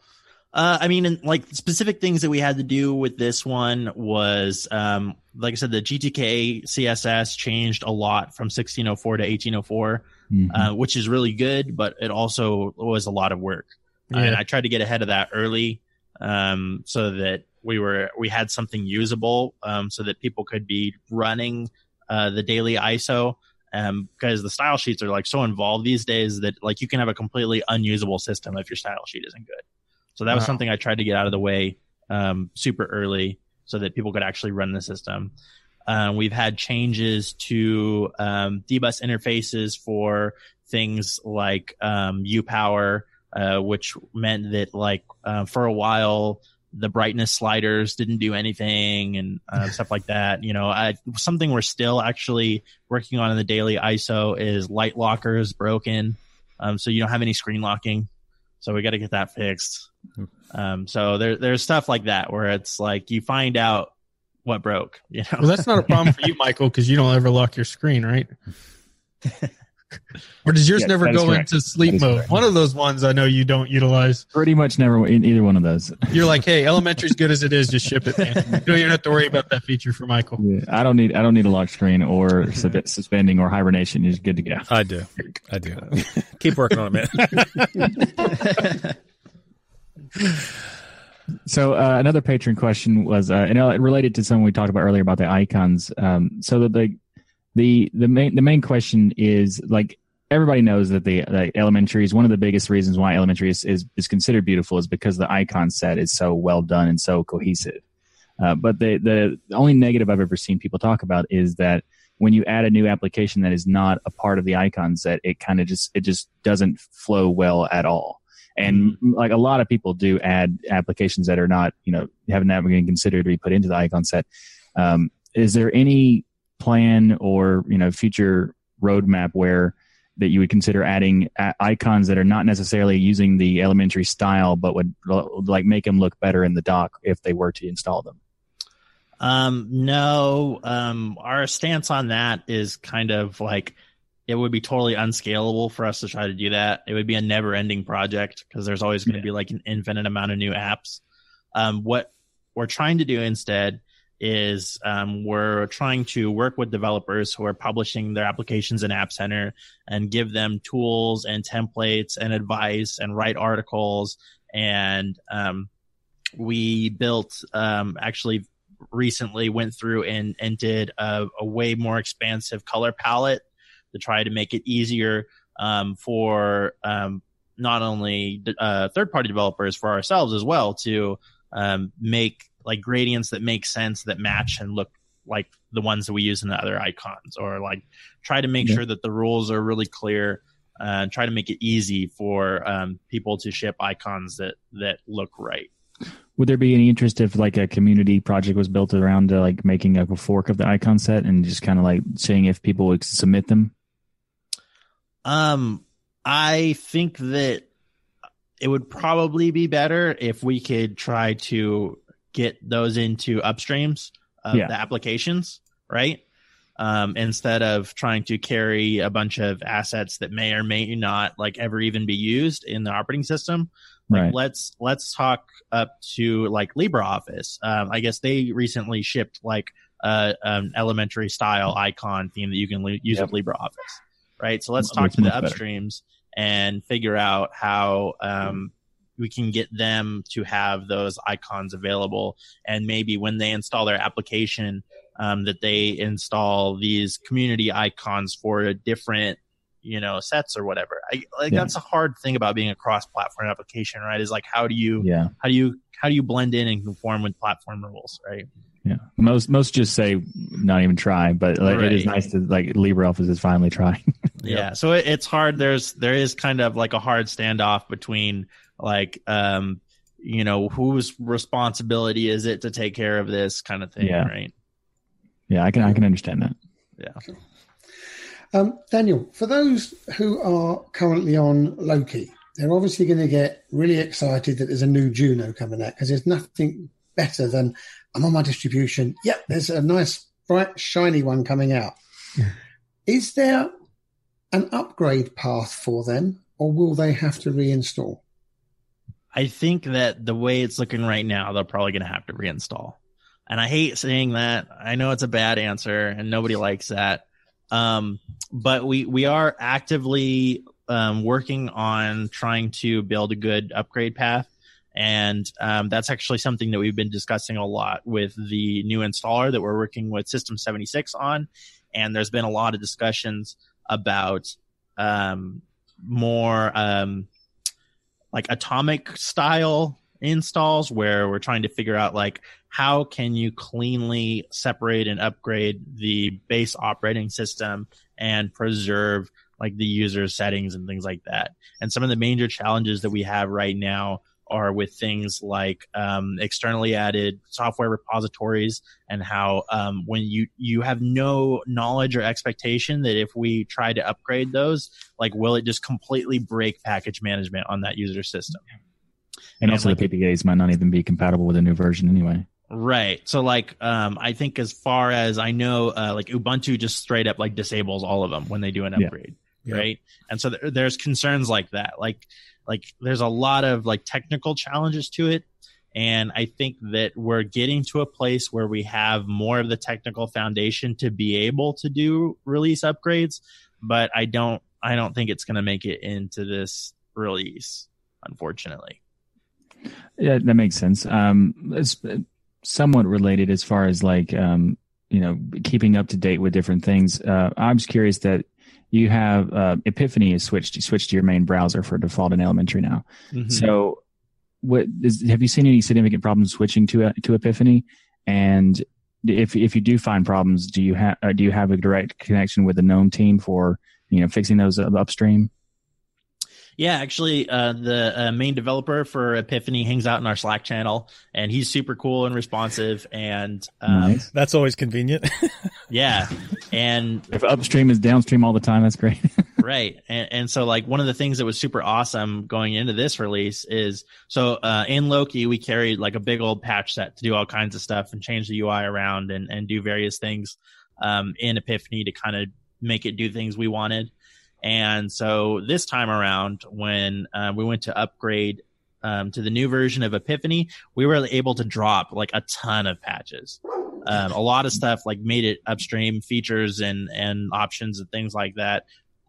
Uh, I mean, and like specific things that we had to do with this one was, um, like I said, the G T K C S S changed a lot from sixteen oh four to eighteen oh four, mm-hmm. uh, which is really good, but it also was a lot of work. Yeah. Uh, and I tried to get ahead of that early, um, so that we were we had something usable, um, so that people could be running uh, the daily I S O, um, because the style sheets are like so involved these days that like you can have a completely unusable system if your style sheet isn't good. So that was wow. something I tried to get out of the way um, super early so that people could actually run the system. Uh, we've had changes to um, D-Bus interfaces for things like um, U-Power, uh, which meant that like uh, for a while the brightness sliders didn't do anything and uh, stuff like that. You know, I, something we're still actually working on in the daily I S O is light lockers broken, um, so you don't have any screen locking. So we got to get that fixed. Um, so there, there's stuff like that where it's like you find out what broke. You know, well, that's not a problem for you, Michael, because you don't ever lock your screen, right? Or does yours yes, never go correct. into sleep mode? Correct. One of those ones I know you don't utilize. Pretty much never in either one of those. You're like, hey, elementary's good as it is, just ship it, man. You don't even have to worry about that feature for Michael. Yeah, I don't need I don't need a lock screen or suspending or hibernation. You're good to go. I do. I do. Keep working on it, man. So uh, another patron question was, uh, and it related to something we talked about earlier about the icons. Um, so that the The the main the main question is like everybody knows that the that Elementary is one of the biggest reasons why Elementary is, is, is considered beautiful is because the icon set is so well done and so cohesive. Uh, but the, the only negative I've ever seen people talk about is that when you add a new application that is not a part of the icon set, it kind of just it just doesn't flow well at all. And like a lot of people do add applications that are not, you know, haven't been considered to be put into the icon set. Um, is there any plan or, you know, future roadmap where that you would consider adding a- icons that are not necessarily using the Elementary style, but would like make them look better in the dock if they were to install them? Um, no, um, our stance on that is kind of like, it would be totally unscalable for us to try to do that. It would be a never ending project because there's always going to yeah. be like an infinite amount of new apps. Um, what we're trying to do instead is um, we're trying to work with developers who are publishing their applications in App Center and give them tools and templates and advice and write articles. And um, we built um, actually recently went through and, and did a, a way more expansive color palette to try to make it easier um, for um, not only uh, third-party developers, for ourselves as well, to um, make like gradients that make sense, that match and look like the ones that we use in the other icons, or like try to make yeah. sure that the rules are really clear uh, and try to make it easy for um, people to ship icons that, that look right. Would there be any interest if like a community project was built around uh, like making a fork of the icon set and just kind of like seeing if people would submit them? Um, I think that it would probably be better if we could try to get those into upstreams of yeah. the applications, right? Um, instead of trying to carry a bunch of assets that may or may not like ever even be used in the operating system. Like right. let's let's talk up to like LibreOffice. Um, I guess they recently shipped like uh, an Elementary style icon theme that you can li- use yep. with LibreOffice. Right. So let's talk to the upstreams better. and figure out how um, we can get them to have those icons available. And maybe when they install their application, um, that they install these community icons for different, you know, sets or whatever. I, like yeah. that's a hard thing about being a cross-platform application, right? Is like how do you yeah. how do you how do you blend in and conform with platform rules, right? Yeah, most most just say not even try, but like, right. it is nice to like LibreOffice is finally trying. yeah. yeah, so it, it's hard. There's there is kind of like a hard standoff between like um you know whose responsibility is it to take care of this kind of thing, yeah. right? Yeah, I can I can understand that. Yeah. Okay. Um, Daniel, for those who are currently on Loki, they're obviously going to get really excited that there's a new Juno coming out because there's nothing better than I'm on my distribution. Yep, there's a nice, bright, shiny one coming out. Yeah. Is there an upgrade path for them, or will they have to reinstall? I think that the way it's looking right now, they're probably going to have to reinstall. And I hate saying that. I know it's a bad answer, and nobody likes that. Um, but we, we are actively um, working on trying to build a good upgrade path. And um, that's actually something that we've been discussing a lot with the new installer that we're working with System seventy-six on. And there's been a lot of discussions about um, more um, like atomic style installs where we're trying to figure out like how can you cleanly separate and upgrade the base operating system and preserve like the user settings and things like that. And some of the major challenges that we have right now are with things like um, externally added software repositories and how um, when you, you have no knowledge or expectation that if we try to upgrade those, like will it just completely break package management on that user system? And, and also like, the P P As might not even be compatible with a new version anyway. Right. So like um, I think as far as I know, uh, like Ubuntu just straight up like disables all of them when they do an upgrade. Yeah. Right. Yeah. And so th- there's concerns like that. Like like there's a lot of like technical challenges to it. And I think that we're getting to a place where we have more of the technical foundation to be able to do release upgrades. But I don't I don't think it's going to make it into this release, unfortunately. Yeah, that makes sense. Um, it's somewhat related as far as like, um, you know, keeping up to date with different things. Uh, I'm just curious that you have uh, Epiphany is switched switched to your main browser for default in Elementary now. Mm-hmm. So, what is, have you seen any significant problems switching to uh, to Epiphany? And if if you do find problems, do you have do you have a direct connection with the GNOME team for you know fixing those up upstream? Yeah, actually, uh, the uh, main developer for Epiphany hangs out in our Slack channel, and he's super cool and responsive. And um, nice. That's always convenient. Yeah, and if upstream is downstream all the time, that's great. Right, and and so like one of the things that was super awesome going into this release is so uh, in Loki we carried like a big old patch set to do all kinds of stuff and change the U I around and and do various things um, in Epiphany to kind of make it do things we wanted. And so this time around, when uh, we went to upgrade um, to the new version of Epiphany, we were able to drop like a ton of patches. Um, a lot of stuff like made it upstream features and, and options and things like that,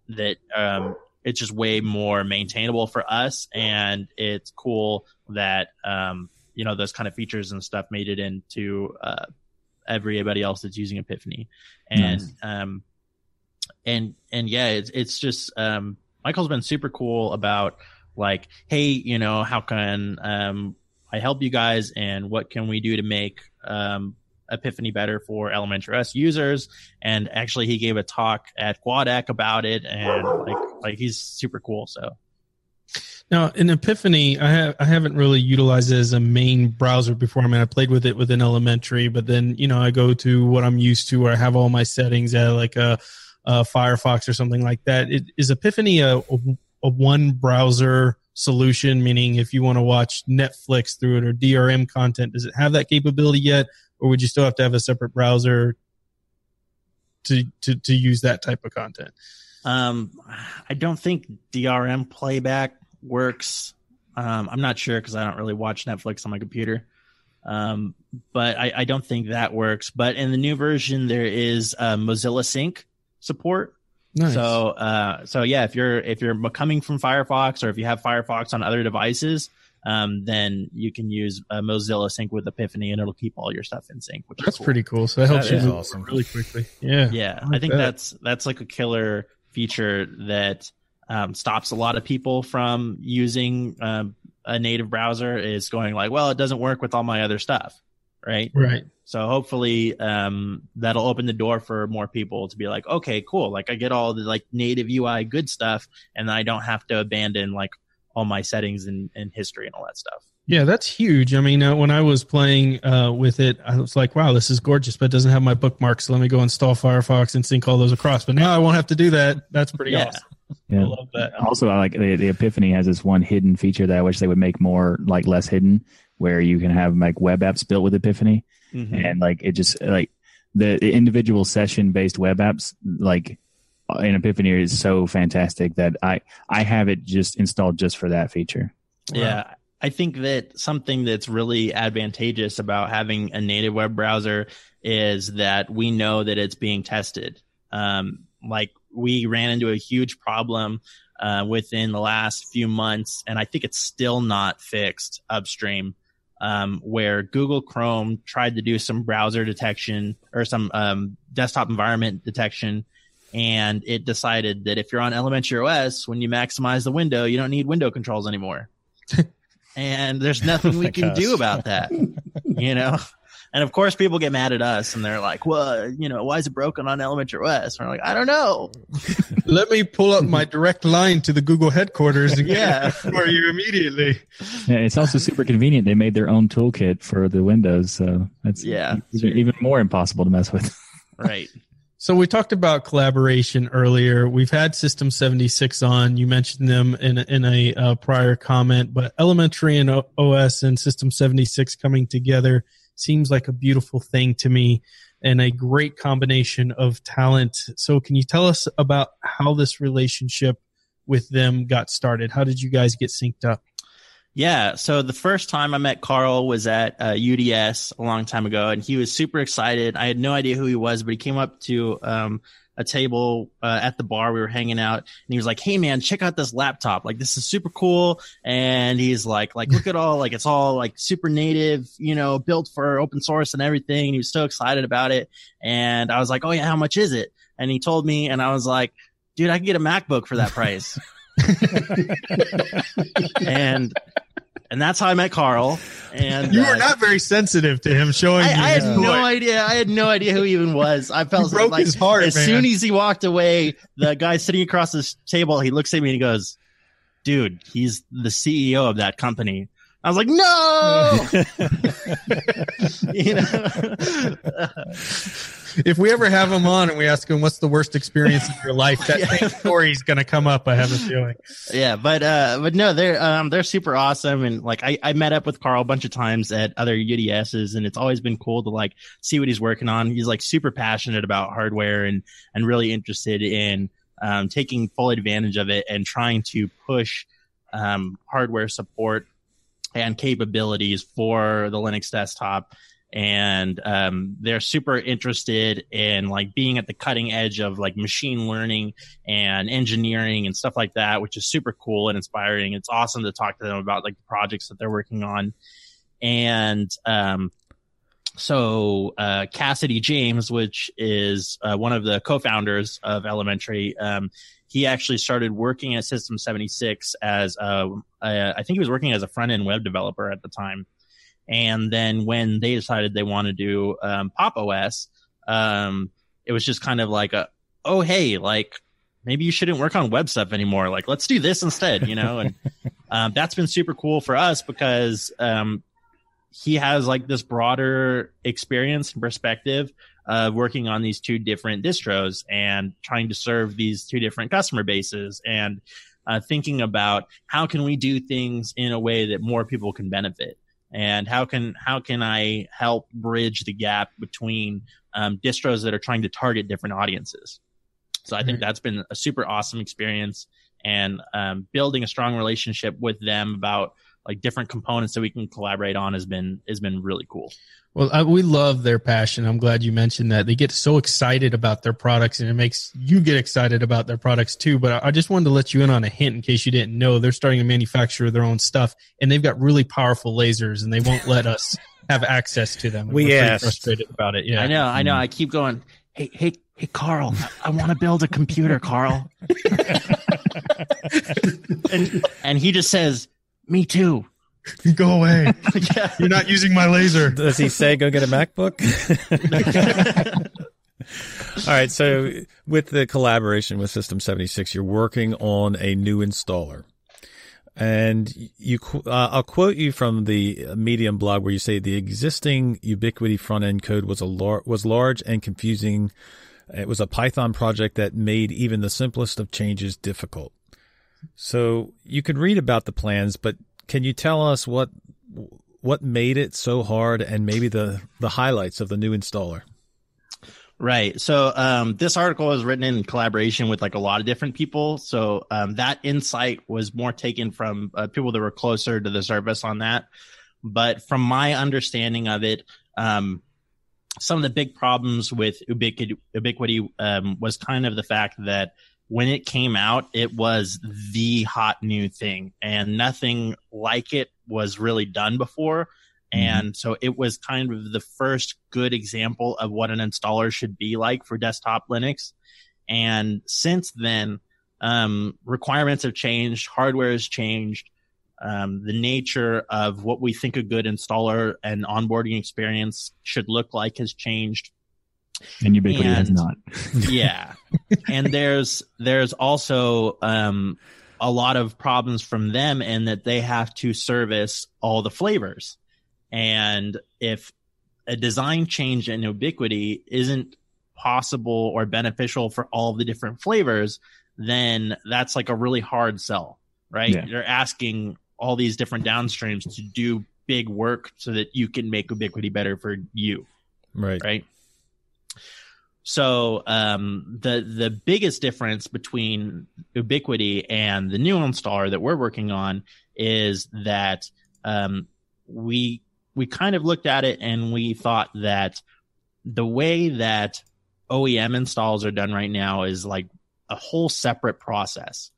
that um, it's just way more maintainable for us. And it's cool that, um, you know, those kind of features and stuff made it into uh, everybody else that's using Epiphany. And, nice. um, And and yeah, it's it's just um, Michael's been super cool about like, hey, you know, how can um, I help you guys, and what can we do to make um, Epiphany better for Elementary us users? And actually, he gave a talk at Quadac about it, and like like he's super cool. So now in Epiphany, I have I haven't really utilized it as a main browser before. I mean, I played with it within Elementary, but then you know I go to what I'm used to, where I have all my settings at like a Uh, Firefox or something like that. It, is Epiphany a, a, a one browser solution? Meaning, if you want to watch Netflix through it or D R M content, does it have that capability yet, or would you still have to have a separate browser to to, to use that type of content? Um, I don't think D R M playback works. Um, I'm not sure because I don't really watch Netflix on my computer. Um, but I, I don't think that works. But in the new version, there is uh, Mozilla Sync support. Nice. So, uh, so yeah, if you're if you're coming from Firefox or if you have Firefox on other devices, um, then you can use uh, Mozilla Sync with Epiphany, and it'll keep all your stuff in sync. Which that's is cool. Pretty cool. So that helps that you awesome. Really quickly. Yeah, yeah. I, like I think that. that's that's like a killer feature that um, stops a lot of people from using um, a native browser. Is going like, well, it doesn't work with all my other stuff, right? Right. So hopefully um, that'll open the door for more people to be like, okay, cool. Like I get all the like native U I good stuff, and I don't have to abandon like all my settings and, and history and all that stuff. Yeah, that's huge. I mean, uh, when I was playing uh, with it, I was like, wow, this is gorgeous, but it doesn't have my bookmarks. So let me go install Firefox and sync all those across. But now I won't have to do that. That's pretty yeah. awesome. Yeah. I love that. Also, I like the, the Epiphany has this one hidden feature that I wish they would make more like less hidden, where you can have like web apps built with Epiphany. Mm-hmm. And like it just like the individual session based web apps like in Epiphany is so fantastic that I I have it just installed just for that feature. Yeah, wow. I think that something that's really advantageous about having a native web browser is that we know that it's being tested. Um, like we ran into a huge problem uh, within the last few months, and I think it's still not fixed upstream. Um, where Google Chrome tried to do some browser detection or some um, desktop environment detection, and it decided that if you're on Elementary O S, when you maximize the window, you don't need window controls anymore. And there's nothing we can gosh. do about that, you know? And of course, people get mad at us, and they're like, well, you know, why is it broken on Elementary O S? And we're like, I don't know. Let me pull up my direct line to the Google headquarters and yeah. get it for you immediately. Yeah, it's also super convenient. They made their own toolkit for the Windows, so that's yeah, even, even more impossible to mess with. Right. So we talked about collaboration earlier. We've had System seventy-six on. You mentioned them in a, in a uh, prior comment, but Elementary and O S and System seventy-six coming together seems like a beautiful thing to me and a great combination of talent. So can you tell us about how this relationship with them got started? How did you guys get synced up? Yeah, so the first time I met Carl was at uh, U D S a long time ago, and he was super excited. I had no idea who he was, but he came up to um, a table uh, at the bar. We were hanging out, and he was like, hey, man, check out this laptop. Like, this is super cool. And he's like, like, look at all, like, it's all, like, super native, you know, built for open source and everything. And he was so excited about it. And I was like, oh, yeah, how much is it? And he told me, and I was like, dude, I can get a MacBook for that price. and and that's how I met Carl. And you were uh, not very sensitive to him showing. I, you I had no point. idea. I had no idea who he even was. I felt broke like, his heart. As man. soon as he walked away, the guy sitting across this table, he looks at me and he goes, "Dude, he's the C E O of that company." I was like, "No." You know. If we ever have him on and we ask him what's the worst experience of your life, that yeah. story's going to come up, I have a feeling. Yeah, but uh, but no, they're um, they're super awesome, and like I, I met up with Carl a bunch of times at other U D Ss, and it's always been cool to like see what he's working on. He's like super passionate about hardware and and really interested in um, taking full advantage of it and trying to push um, hardware support and capabilities for the Linux desktop. And um, they're super interested in like being at the cutting edge of like machine learning and engineering and stuff like that, which is super cool and inspiring. It's awesome to talk to them about like the projects that they're working on. And um, so uh, Cassidy James, which is uh, one of the co-founders of Elementary, um, he actually started working at System seventy-six as a, a, I think he was working as a front-end web developer at the time. And then when they decided they want to do um, Pop O S, um, it was just kind of like, a, oh, hey, like maybe you shouldn't work on web stuff anymore. Like, let's do this instead, you know? And um, that's been super cool for us because um, he has like this broader experience and perspective of working on these two different distros and trying to serve these two different customer bases and uh, thinking about how can we do things in a way that more people can benefit. And how can how can I help bridge the gap between um, distros that are trying to target different audiences? So I think that's been a super awesome experience, and um, building a strong relationship with them about like different components that we can collaborate on has been has been really cool. Well, I, we love their passion. I'm glad you mentioned that. They get so excited about their products, and it makes you get excited about their products too. But I, I just wanted to let you in on a hint in case you didn't know. They're starting to manufacture their own stuff, and they've got really powerful lasers, and they won't let us have access to them. We We're asked. Frustrated about it. Yeah, I know. I know. I keep going. Hey, hey, hey, Carl. I want to build a computer, Carl. and and he just says, "Me too. Go away. Yeah. You're not using my laser." Does he say go get a MacBook? All right. So with the collaboration with System seventy-six, you're working on a new installer. And you, uh, I'll quote you from the Medium blog where you say the existing Ubiquity front-end code was a lar- was large and confusing. It was a Python project that made even the simplest of changes difficult. So you could read about the plans, but can you tell us what what made it so hard and maybe the, the highlights of the new installer? Right. So um, this article was written in collaboration with like a lot of different people. So um, that insight was more taken from uh, people that were closer to the service on that. But from my understanding of it, um, some of the big problems with Ubiquity, Ubiquity um, was kind of the fact that when it came out, it was the hot new thing, and nothing like it was really done before. Mm-hmm. And so it was kind of the first good example of what an installer should be like for desktop Linux. And since then, um, requirements have changed, hardware has changed, um, the nature of what we think a good installer and onboarding experience should look like has changed. And Ubiquity and, has not. Yeah. And there's there's also um, a lot of problems from them in that they have to service all the flavors. And if a design change in Ubiquity isn't possible or beneficial for all of the different flavors, then that's like a really hard sell, right? Yeah. You're asking all these different downstreams to do big work so that you can make Ubiquity better for you. Right. Right. So um, the the biggest difference between Ubiquity and the new installer that we're working on is that um, we we kind of looked at it and we thought that the way that O E M installs are done right now is like a whole separate process.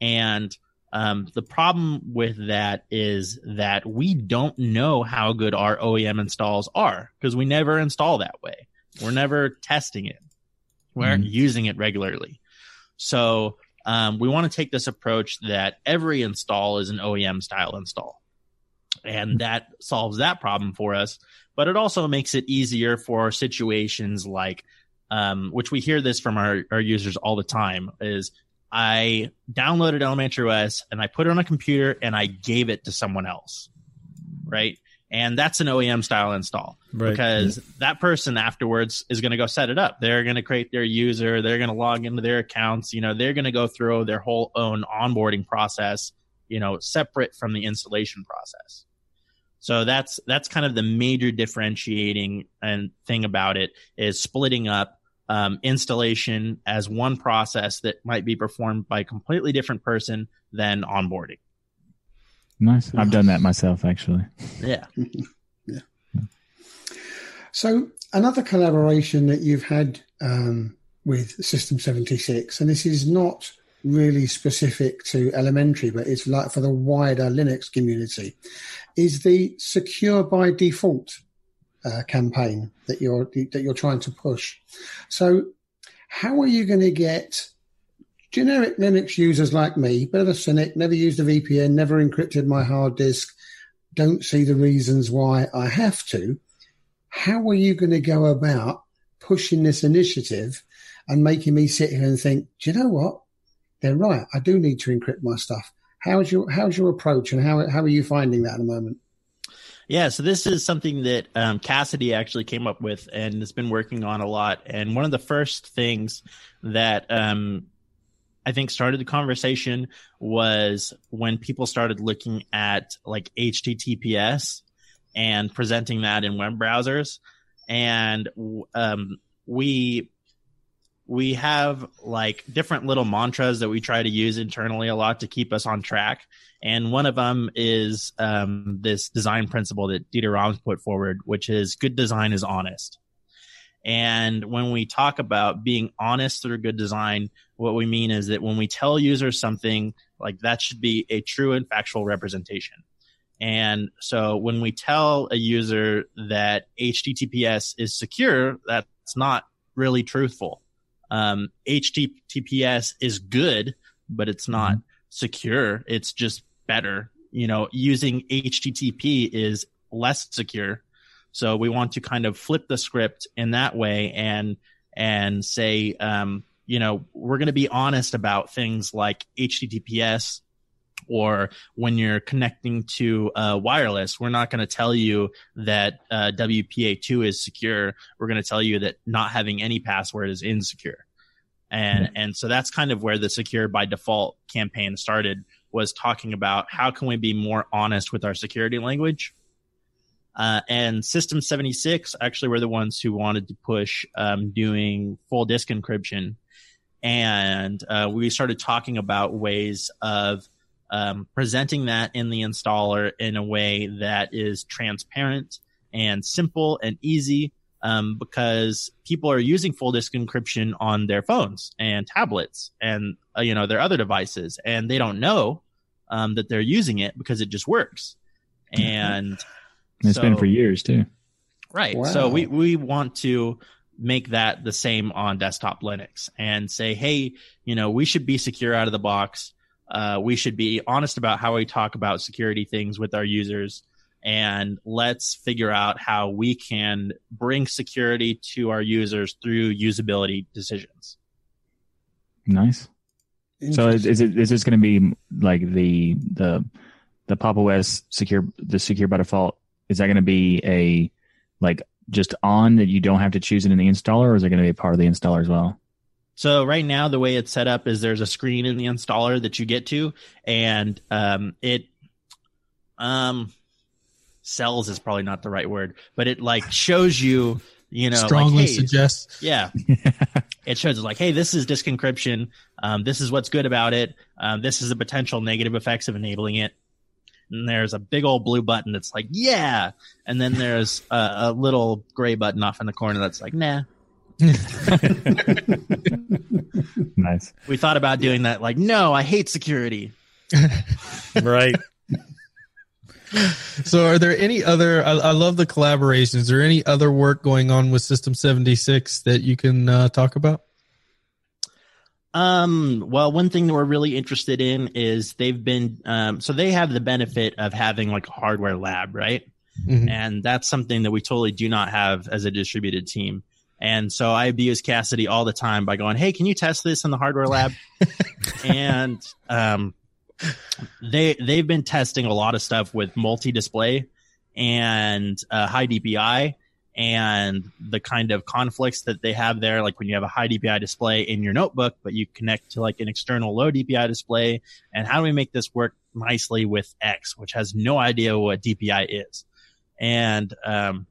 And um, the problem with that is that we don't know how good our O E M installs are because we never install that way. We're never testing it. We're mm-hmm. using it regularly. So um, we want to take this approach that every install is an O E M style install. And that solves that problem for us. But it also makes it easier for situations like, um, which we hear this from our, our users all the time, is I downloaded Elementary O S and I put it on a computer and I gave it to someone else, right? And that's an O E M style install, right? Because that person afterwards is going to go set it up. They're going to create their user. They're going to log into their accounts. You know, they're going to go through their whole own onboarding process, you know, separate from the installation process. So that's that's kind of the major differentiating and thing about it, is splitting up um, installation as one process that might be performed by a completely different person than onboarding. Nice. I've done that myself, actually. Yeah. yeah. yeah. So another collaboration that you've had um, with System seventy-six, and this is not really specific to Elementary, but it's like for the wider Linux community, is the Secure by Default uh, campaign that you're that you're trying to push. So how are you going to get generic Linux users like me, bit of a cynic, never used a V P N, never encrypted my hard disk, don't see the reasons why I have to? How are you going to go about pushing this initiative and making me sit here and think, do you know what? They're right. I do need to encrypt my stuff. How's your how's your approach, and how how are you finding that at the moment? Yeah, so this is something that um, Cassidy actually came up with and has been working on a lot. And one of the first things that um, I think started the conversation was when people started looking at like H T T P S and presenting that in web browsers. And um, we we have like different little mantras that we try to use internally a lot to keep us on track. And one of them is um, this design principle that Dieter Rams put forward, which is good design is honest. And when we talk about being honest through good design, what we mean is that when we tell users something, like that should be a true and factual representation. And so when we tell a user that H T T P S is secure, that's not really truthful. Um, H T T P S is good, but it's not secure. It's just better. You know, using H T T P is less secure. So we want to kind of flip the script in that way and and say, um, you know, we're going to be honest about things like H T T P S, or when you're connecting to uh, wireless, we're not going to tell you that uh, W P A two is secure. We're going to tell you that not having any password is insecure. And mm-hmm. and so that's kind of where the Secure by Default campaign started, was talking about how can we be more honest with our security language. Uh, and System seventy-six actually were the ones who wanted to push um, doing full disk encryption. And uh, we started talking about ways of um, presenting that in the installer in a way that is transparent and simple and easy, um, because people are using full disk encryption on their phones and tablets and, uh, you know, their other devices, and they don't know um, that they're using it because it just works. And... It's so, been for years too. Right. Wow. So we, we want to make that the same on desktop Linux and say, hey, you know, we should be secure out of the box. Uh, we should be honest about how we talk about security things with our users. And let's figure out how we can bring security to our users through usability decisions. Nice. So is, is it is this going to be like the the the Pop! O S secure, the secure by default? Is that going to be a like just on that you don't have to choose it in the installer, or is it going to be a part of the installer as well? So right now, the way it's set up is there's a screen in the installer that you get to, and um, it um, sells is probably not the right word, but it like shows you, you know, strongly like, hey, suggests. Yeah. It shows like, hey, this is disk encryption. Um, this is what's good about it. Um, this is the potential negative effects of enabling it. And there's a big old blue button that's like, yeah. And then there's a, a little gray button off in the corner that's like, nah. Nice. We thought about doing that. Like, no, I hate security. Right. So are there any other, I, I love the collaborations. Is there any other work going on with System seventy-six that you can uh, talk about? Um, well, one thing that we're really interested in is they've been, um, so they have the benefit of having like a hardware lab, right? Mm-hmm. And that's something that we totally do not have as a distributed team. And so I abuse Cassidy all the time by going, hey, can you test this in the hardware lab? And um, they, they've been testing a lot of stuff with multi-display and uh, high D P I, and the kind of conflicts that they have there, like when you have a high D P I display in your notebook, but you connect to like an external low D P I display. And how do we make this work nicely with X, which has no idea what D P I is? And um,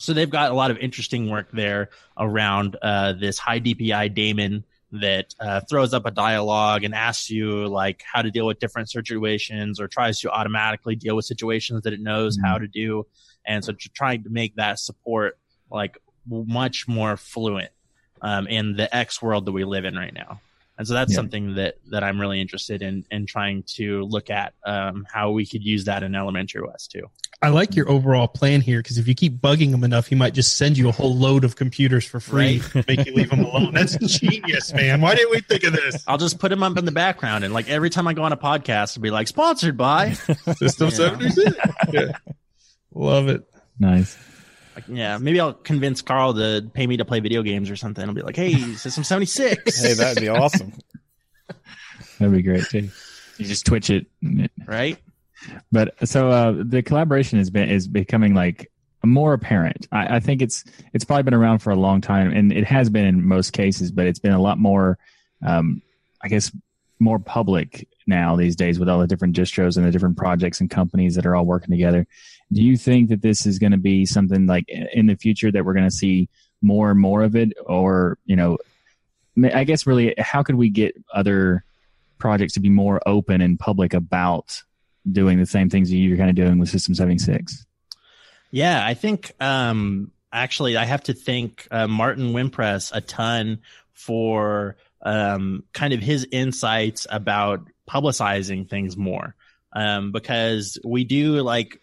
so they've got a lot of interesting work there around uh, this high D P I daemon that uh, throws up a dialogue and asks you like how to deal with different situations, or tries to automatically deal with situations that it knows mm-hmm. how to do. And so trying to make that support like much more fluent um, in the X world that we live in right now. And so that's yeah. something that, that I'm really interested in, in trying to look at um, how we could use that in elementary O S too. I like your overall plan here, because if you keep bugging him enough, he might just send you a whole load of computers for free, right. make you leave him alone. That's genius, man. Why didn't we think of this? I'll just put him up in the background, and like every time I go on a podcast, it'll be like sponsored by System seventy-six. Yeah. Love it. Nice. Like, yeah, maybe I'll convince Carl to pay me to play video games or something. I'll be like, hey, System seventy-six. Hey, that'd be awesome. That'd be great, too. You just Twitch it. Right? But so uh, the collaboration has been is becoming like more apparent. I, I think it's it's probably been around for a long time, and it has been in most cases, but it's been a lot more, um, I guess, more public now these days with all the different distros and the different projects and companies that are all working together. Do you think that this is going to be something like in the future that we're going to see more and more of it? Or, you know, I guess really, how could we get other projects to be more open and public about doing the same things that you're kind of doing with System seventy-six? Yeah, I think um, actually I have to thank uh, Martin Wimpress a ton for um, kind of his insights about publicizing things more, um, because we do like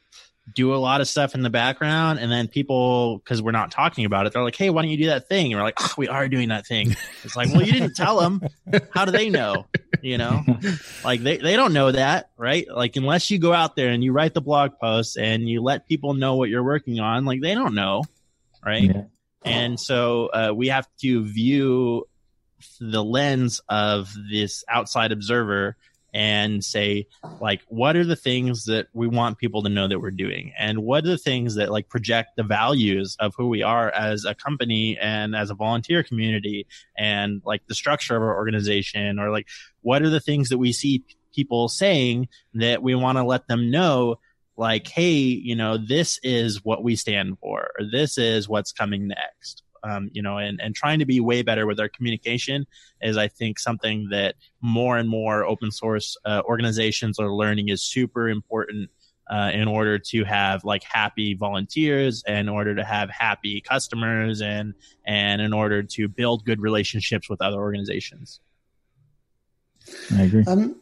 do a lot of stuff in the background, and then people, because we're not talking about it, they're like, hey, why don't you do that thing? And we're like, oh, we are doing that thing. It's like, well, you didn't tell them. How do they know? You know, like they, they don't know that, right? Like, unless you go out there and you write the blog posts and you let people know what you're working on, like they don't know, right? Yeah. And so uh, we have to view the lens of this outside observer and say, like, what are the things that we want people to know that we're doing? And what are the things that, like, project the values of who we are as a company and as a volunteer community and, like, the structure of our organization? Or, like, what are the things that we see people saying that we want to let them know, like, hey, you know, this is what we stand for, or this is what's coming next. Um, you know, and, and trying to be way better with our communication is, I think, something that more and more open source uh, organizations are learning is super important uh, in order to have like happy volunteers, in order to have happy customers, and and in order to build good relationships with other organizations. I agree. Um,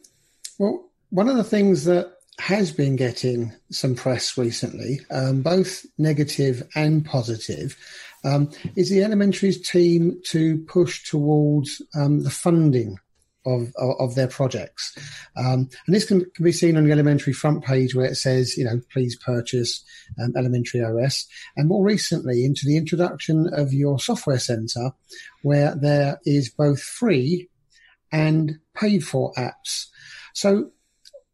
well, one of the things that has been getting some press recently, um, both negative and positive, Um, is the elementary's team to push towards um, the funding of, of, of their projects. Um, and this can, can be seen on the elementary front page where it says, you know, please purchase um, elementary O S. And more recently into the introduction of your software center, where there is both free and paid for apps. So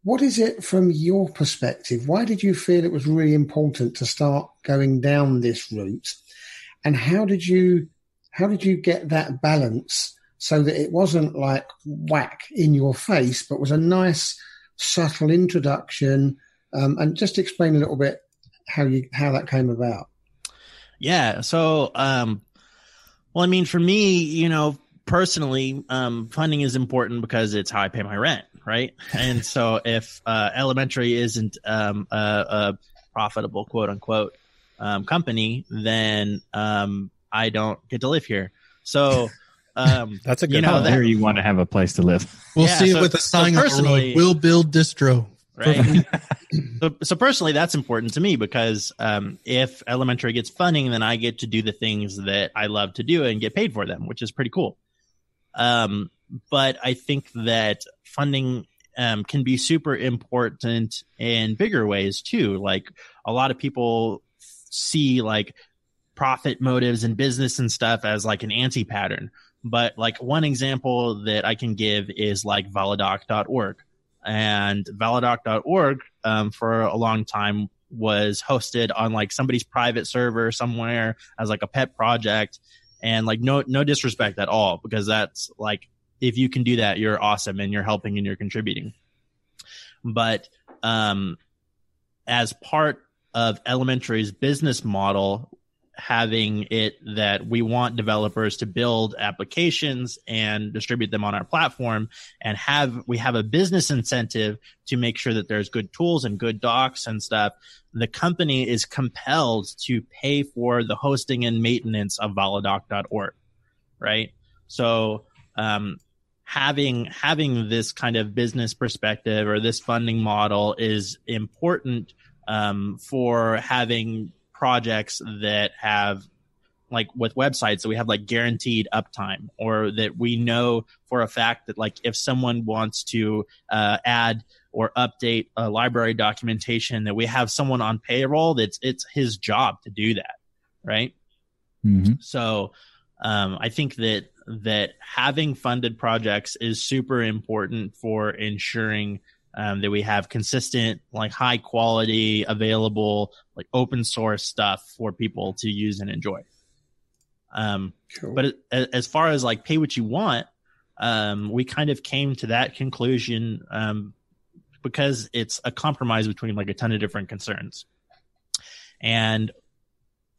what is it from your perspective? Why did you feel it was really important to start going down this route? And how did you how did you get that balance so that it wasn't like whack in your face, but was a nice, subtle introduction? Um, and just explain a little bit how you how that came about. Yeah. So, um, well, I mean, for me, you know, personally, um, funding is important because it's how I pay my rent, right? And so, if uh, elementary isn't um, a, a profitable, quote unquote, Um, company, then um, I don't get to live here. So um, that's a good. You know, that, you want to have a place to live. We'll yeah, see it so, with a sign so on the road. We'll build distro. Right. so, so personally, that's important to me because um, if elementary gets funding, then I get to do the things that I love to do and get paid for them, which is pretty cool. Um, but I think that funding um, can be super important in bigger ways too. Like a lot of people see like profit motives and business and stuff as like an anti-pattern. But like one example that I can give is like Valadoc dot org. And Valadoc dot org um, for a long time was hosted on like somebody's private server somewhere as like a pet project. And like no no disrespect at all, because that's like, if you can do that, you're awesome and you're helping and you're contributing. But um, as part of Elementary's business model, having it that we want developers to build applications and distribute them on our platform, and have we have a business incentive to make sure that there's good tools and good docs and stuff, the company is compelled to pay for the hosting and maintenance of Valadoc dot org, right? So um, having having this kind of business perspective or this funding model is important um, for having projects that have, like with websites, that we have like guaranteed uptime, or that we know for a fact that like if someone wants to uh, add or update a library documentation, that we have someone on payroll that's it's his job to do that, right? Mm-hmm. So um, I think that that having funded projects is super important for ensuring Um, that we have consistent, like high quality, available, like open source stuff for people to use and enjoy. Um, cool. But it, as far as like pay what you want, um, we kind of came to that conclusion um, because it's a compromise between like a ton of different concerns. And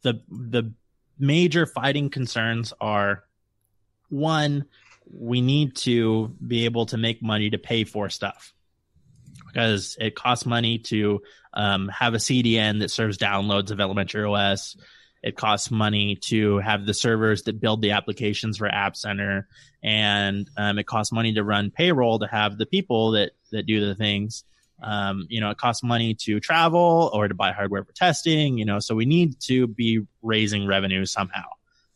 the the major fighting concerns are, one, we need to be able to make money to pay for stuff, because it costs money to um, have a C D N that serves downloads of Elementary O S. It costs money to have the servers that build the applications for App Center. And um, it costs money to run payroll to have the people that, that do the things. Um, you know, it costs money to travel or to buy hardware for testing. You know, so we need to be raising revenue somehow.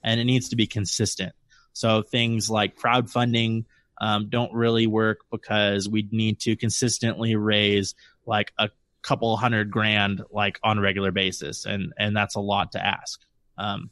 And it needs to be consistent. So things like crowdfunding Um, don't really work, because we need to consistently raise like a couple hundred grand like on a regular basis. And, and that's a lot to ask. Um,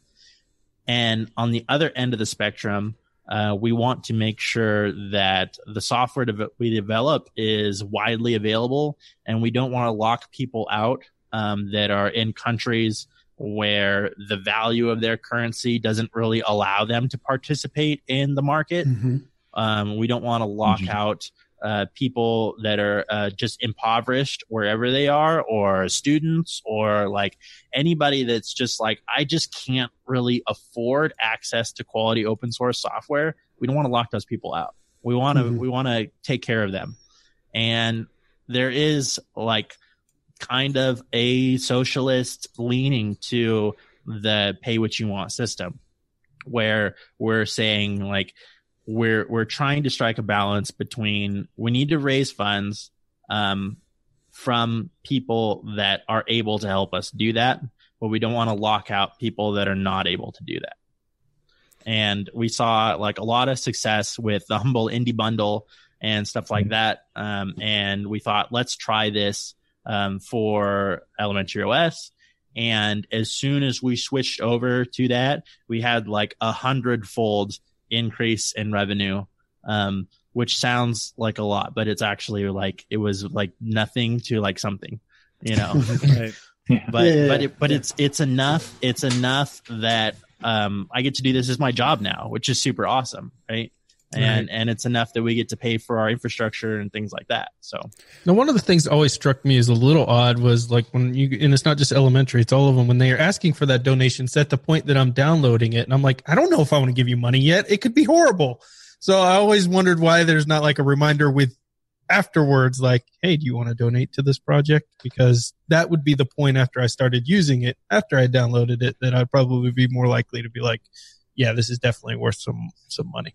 and on the other end of the spectrum, uh, we want to make sure that the software de- we develop is widely available, and we don't want to lock people out um, that are in countries where the value of their currency doesn't really allow them to participate in the market. Mm-hmm. Um, we don't want to lock mm-hmm. out uh, people that are uh, just impoverished wherever they are, or students, or like anybody that's just like, I just can't really afford access to quality open source software. We don't want to lock those people out. We want to mm-hmm. we want to take care of them. And there is like kind of a socialist leaning to the pay what you want system, where we're saying like, We're we're trying to strike a balance between, we need to raise funds um, from people that are able to help us do that, but we don't want to lock out people that are not able to do that. And we saw like a lot of success with the Humble Indie Bundle and stuff like that. Um, and we thought, let's try this um, for Elementary O S. And as soon as we switched over to that, we had like a hundredfold increase in revenue, um, which sounds like a lot, but it's actually like, it was like nothing to like something, you know. Right. Yeah. But yeah, yeah, but it, but yeah. it's it's enough. It's enough that um, I get to do this as my job now, which is super awesome, right? And right. and it's enough that we get to pay for our infrastructure and things like that. So now, one of the things that always struck me as a little odd was like when you, and it's not just Elementary, it's all of them, when they are asking for that donation, it's at the point that I'm downloading it, and I'm like, I don't know if I want to give you money yet. It could be horrible. So I always wondered why there's not like a reminder with afterwards, like, hey, do you want to donate to this project? Because that would be the point after I started using it, after I downloaded it, that I'd probably be more likely to be like, yeah, this is definitely worth some some money.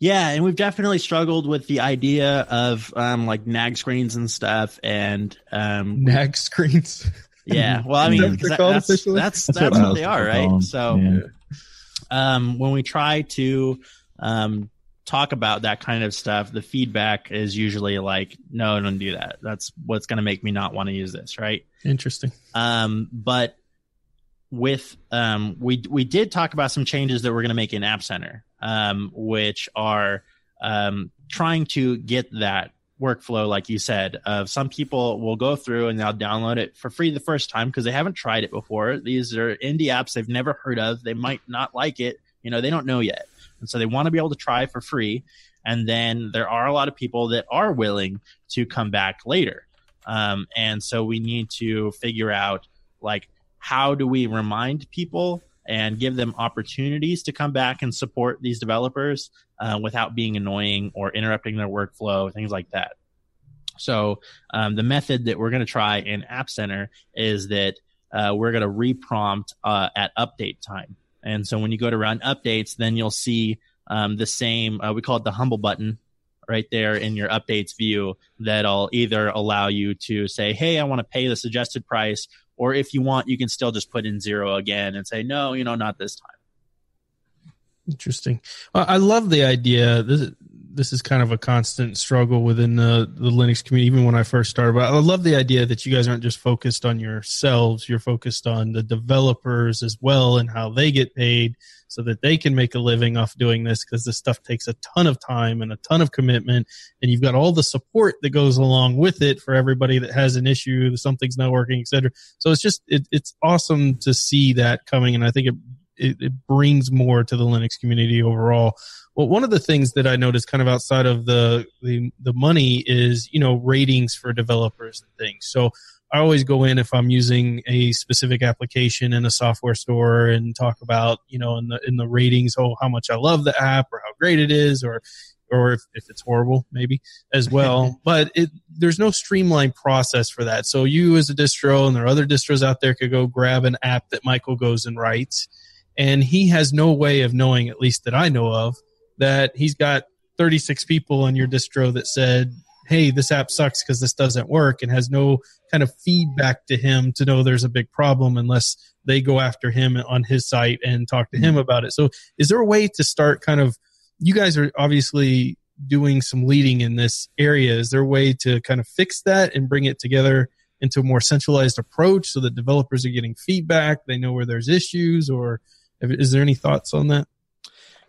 Yeah, and we've definitely struggled with the idea of um, like nag screens and stuff, and um, nag screens. Yeah, well, I mean, that that, that's, that's, that's that's what, what they are, right? So, yeah. um, when we try to um, talk about that kind of stuff, the feedback is usually like, no, don't do that. That's what's going to make me not want to use this, right? Interesting. Um, but with um, we we did talk about some changes that we're going to make in App Center, um, which are um, trying to get that workflow, like you said, of some people will go through and they'll download it for free the first time because they haven't tried it before. These are indie apps they've never heard of. They might not like it. You know, they don't know yet. And so they want to be able to try for free. And then there are a lot of people that are willing to come back later. Um, and so we need to figure out, like, how do we remind people and give them opportunities to come back and support these developers uh, without being annoying or interrupting their workflow, things like that. So um, the method that we're going to try in App Center is that uh, we're going to reprompt uh, at update time. And so when you go to run updates, then you'll see um, the same, uh, we call it the humble button right there in your updates view that'll either allow you to say, hey, I want to pay the suggested price, or if you want, you can still just put in zero again and say, no, you know, not this time. Interesting. I love the idea. This, this is kind of a constant struggle within the, the Linux community, even when I first started. But I love the idea that you guys aren't just focused on yourselves. You're focused on the developers as well and how they get paid so that they can make a living off doing this, because this stuff takes a ton of time and a ton of commitment. And you've got all the support that goes along with it for everybody that has an issue, something's not working, et cetera. So it's just, it, it's awesome to see that coming. And I think it, it, it brings more to the Linux community overall. Well, one of the things that I noticed kind of outside of the, the the money is, you know, ratings for developers and things. So I always go in if I'm using a specific application in a software store and talk about, you know, in the in the ratings, oh, how much I love the app or how great it is, or or if, if it's horrible, maybe, as well. But it, there's no streamlined process for that. So you as a distro, and there are other distros out there, could go grab an app that Michael goes and writes, and he has no way of knowing, at least that I know of, that he's got thirty-six people in your distro that said, hey, this app sucks because this doesn't work, and has no kind of feedback to him to know there's a big problem unless they go after him on his site and talk to him about it. So is there a way to start kind of, you guys are obviously doing some leading in this area. Is there a way to kind of fix that and bring it together into a more centralized approach so that developers are getting feedback, they know where there's issues, or is there any thoughts on that?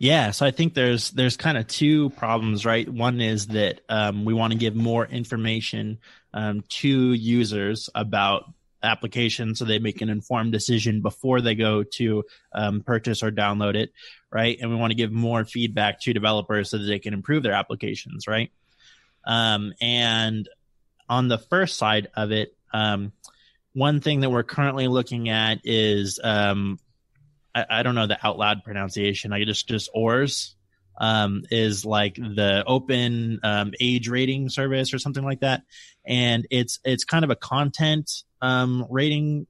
Yeah, so I think there's there's kind of two problems, right? One is that um, we want to give more information um, to users about applications so they make an informed decision before they go to um, purchase or download it, right? And we want to give more feedback to developers so that they can improve their applications, right? Um, and on the first side of it, um, one thing that we're currently looking at is um, I don't know the out loud pronunciation. I just, just O R S um, is like the open um, age rating service or something like that. And it's, it's kind of a content um, rating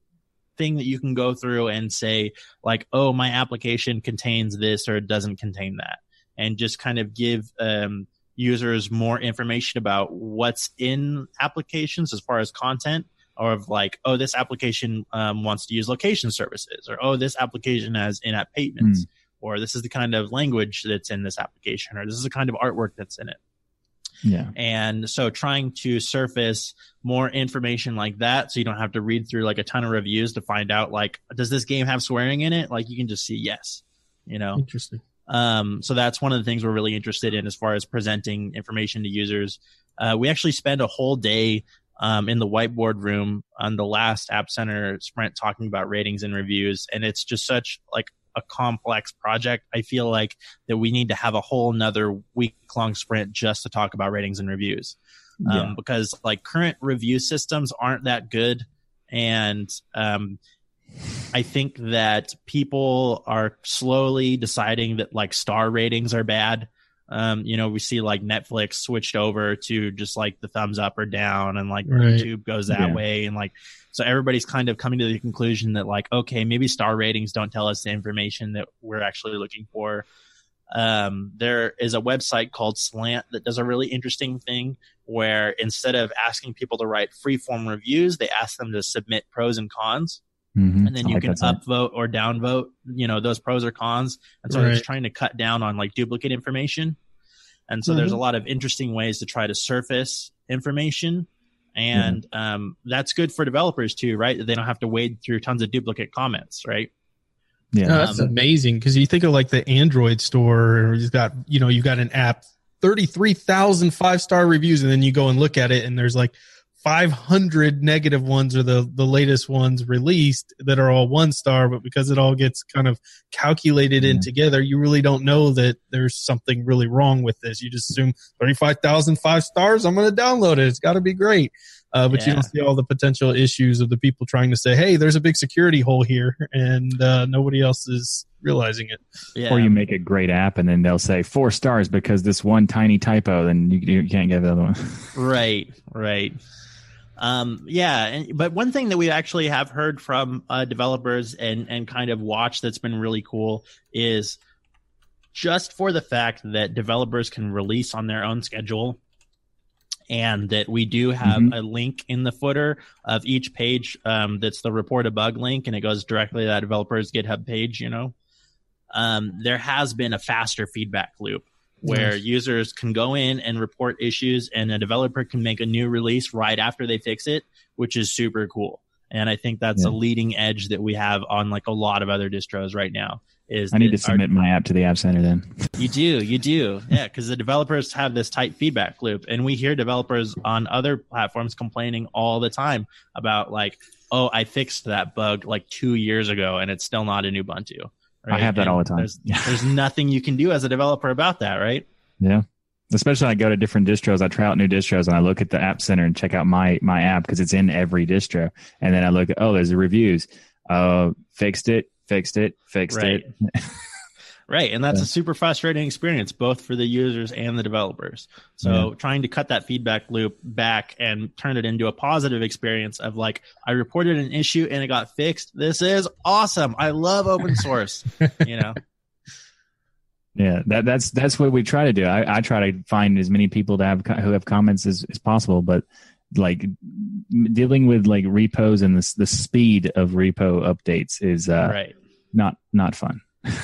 thing that you can go through and say like, oh, my application contains this or it doesn't contain that. And just kind of give um, users more information about what's in applications as far as content. Or of like, oh, this application um, wants to use location services, or oh, this application has in-app payments, mm. or this is the kind of language that's in this application, or this is the kind of artwork that's in it. Yeah. And so trying to surface more information like that so you don't have to read through like a ton of reviews to find out like, does this game have swearing in it? Like you can just see yes, you know. Interesting. Um, so that's one of the things we're really interested in as far as presenting information to users. Uh, we actually spend a whole day Um, in the whiteboard room on the last App Center sprint talking about ratings and reviews. And it's just such like a complex project. I feel like that we need to have a whole nother week long sprint just to talk about ratings and reviews um, yeah. because like current review systems aren't that good. And um, I think that people are slowly deciding that like star ratings are bad. Um, you know, we see like Netflix switched over to just like the thumbs up or down, and like right. YouTube goes that yeah. way. And like, so everybody's kind of coming to the conclusion that like, okay, maybe star ratings don't tell us the information that we're actually looking for. Um, there is a website called Slant that does a really interesting thing where instead of asking people to write freeform reviews, they ask them to submit pros and cons. Mm-hmm. And then you like can upvote or downvote, you know, those pros or cons. And so right. it's trying to cut down on like duplicate information. And so mm-hmm. there's a lot of interesting ways to try to surface information. And mm-hmm. um, that's good for developers too, right? They don't have to wade through tons of duplicate comments, right? Yeah, no, that's um, amazing. Because you think of like the Android store, you've got, you know, you've got an app, thirty-three thousand five-star reviews, and then you go and look at it, and there's like five hundred negative ones or the, the latest ones released that are all one star, but because it all gets kind of calculated yeah. in together, you really don't know that there's something really wrong with this. You just assume thirty-five thousand five stars, I'm going to download it. It's got to be great. Uh, but yeah. you don't see all the potential issues of the people trying to say, hey, there's a big security hole here, and uh, nobody else is realizing it. Yeah. Or you make a great app, and then they'll say four stars because this one tiny typo, then you, you can't get the other one. Right, right. Um, yeah, and, but one thing that we actually have heard from uh, developers and, and kind of watched that's been really cool is just for the fact that developers can release on their own schedule, and that we do have mm-hmm. a link in the footer of each page um, that's the report a bug link, and it goes directly to that developer's GitHub page, you know. Um, there has been a faster feedback loop where yes. users can go in and report issues, and a developer can make a new release right after they fix it, which is super cool. And I think that's yeah. a leading edge that we have on like a lot of other distros right now. Is I need to submit our, my app to the App Center then. You do, you do. Yeah, because the developers have this tight feedback loop. And we hear developers on other platforms complaining all the time about like, oh, I fixed that bug like two years ago and it's still not in Ubuntu. Right? I have that and all the time. There's, there's nothing you can do as a developer about that, right? Yeah. Especially when I go to different distros, I try out new distros and I look at the App Center and check out my my app because it's in every distro. And then I look at, oh, there's the reviews. Uh, fixed it, fixed it, fixed right. it. Right. And that's yeah. a super frustrating experience, both for the users and the developers. So yeah. trying to cut that feedback loop back and turn it into a positive experience of like, I reported an issue and it got fixed. This is awesome. I love open source, you know? Yeah, that, that's that's what we try to do. I, I try to find as many people to have who have comments as, as possible, but like dealing with like repos and the the speed of repo updates is uh, right. not not fun.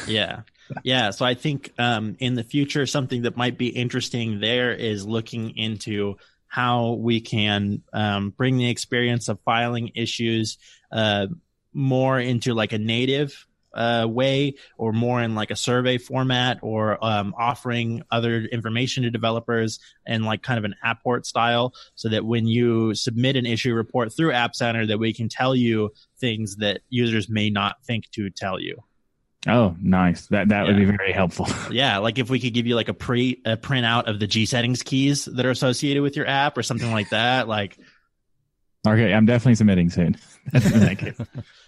Yeah, yeah. So I think um, in the future, something that might be interesting there is looking into how we can um, bring the experience of filing issues uh, more into like a native Uh, way or more in like a survey format or um, offering other information to developers and like kind of an apport style so that when you submit an issue report through App Center that we can tell you things that users may not think to tell you. Oh, nice. That that yeah. would be very helpful. Yeah, like if we could give you like a pre a printout of the G settings keys that are associated with your app or something like that, like okay, I'm definitely submitting soon.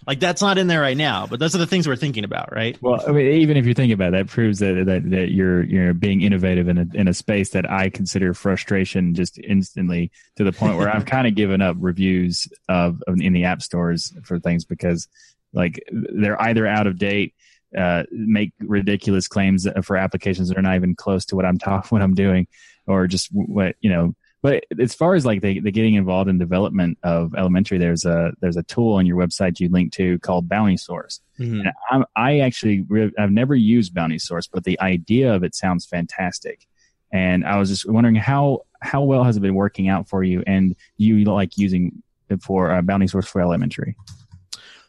Like that's not in there right now, but those are the things we're thinking about, right? Well, I mean, even if you think about it, that proves that that, that you're you're being innovative in a in a space that I consider frustration just instantly to the point where I've kind of given up reviews of, of in the app stores for things because like they're either out of date, uh, make ridiculous claims for applications that are not even close to what I'm talking, what I'm doing, or just what you know. But as far as like the, the getting involved in development of elementary, there's a there's a tool on your website you link to called Bounty Source. Mm-hmm. And I'm, I actually re- I've never used Bounty Source, but the idea of it sounds fantastic. And I was just wondering how how well has it been working out for you, and you like using it for uh, Bounty Source for elementary.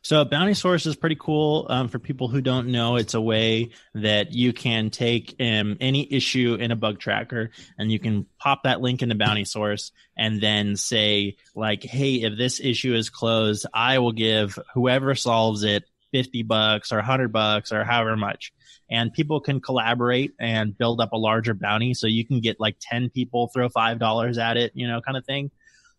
So Bounty Source is pretty cool. Um, for people who don't know, it's a way that you can take um, any issue in a bug tracker and you can pop that link into Bounty Source and then say like, hey, if this issue is closed, I will give whoever solves it fifty bucks or one hundred bucks or however much. And people can collaborate and build up a larger bounty. So you can get like ten people throw five dollars at it, you know, kind of thing.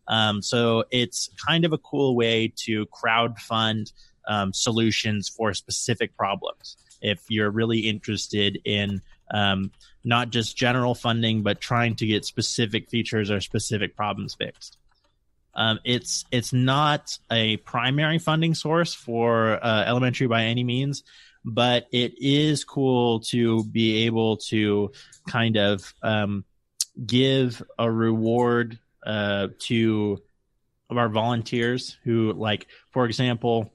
Um, so it's kind of a cool way to crowdfund um, solutions for specific problems. If you're really interested in um, not just general funding, but trying to get specific features or specific problems fixed. Um, it's it's not a primary funding source for uh, elementary by any means, but it is cool to be able to kind of um, give a reward uh to of our volunteers who, like, for example,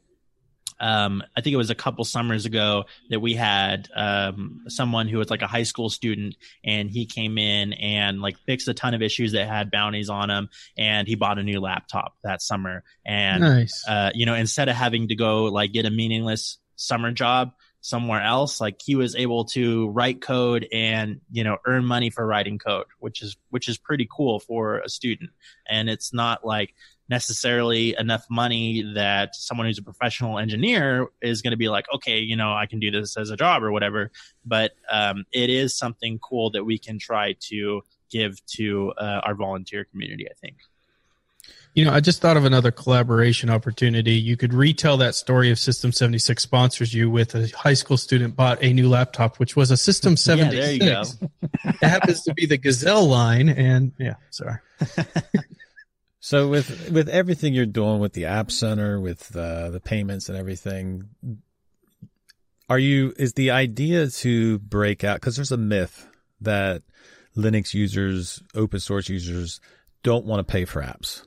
Um, I think it was a couple summers ago that we had um, someone who was like a high school student, and he came in and like fixed a ton of issues that had bounties on them, and he bought a new laptop that summer. And, nice. uh, you know, instead of having to go like get a meaningless summer job somewhere else, like he was able to write code and, you know, earn money for writing code, which is, which is pretty cool for a student. And it's not like necessarily enough money that someone who's a professional engineer is going to be like, okay, you know, I can do this as a job or whatever. But um, it is something cool that we can try to give to uh, our volunteer community, I think. You know, I just thought of another collaboration opportunity. You could retell that story of System seventy-six sponsors you with a high school student bought a new laptop, which was a System seventy-six. Yeah, there you go. It happens to be the Gazelle line. And yeah, sorry. So with with everything you're doing with the App Center, with uh, the payments and everything, are you is the idea to break out? Because there's a myth that Linux users, open source users, don't want to pay for apps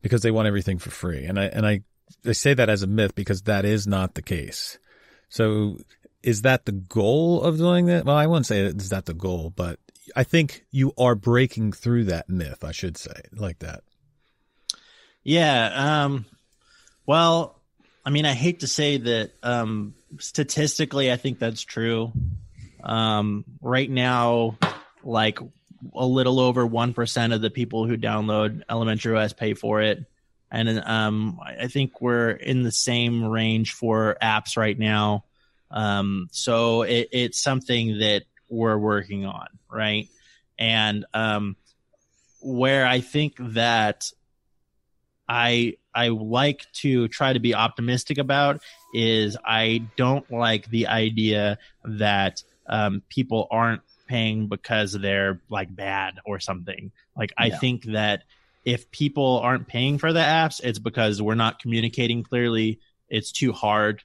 because they want everything for free. And I and I, I say that as a myth because that is not the case. So is that the goal of doing that? Well, I wouldn't say it's not the goal, but I think you are breaking through that myth, I should say, like that. Yeah. Um, well, I mean, I hate to say that um, statistically, I think that's true. Um, right now, like a little over one percent of the people who download Elementary O S pay for it. And um, I think we're in the same range for apps right now. Um, so it, it's something that we're working on, right? And um, where I think that I I like to try to be optimistic about is I don't like the idea that um, people aren't paying because they're like bad or something. Like yeah. I think that if people aren't paying for the apps, it's because we're not communicating clearly. It's too hard.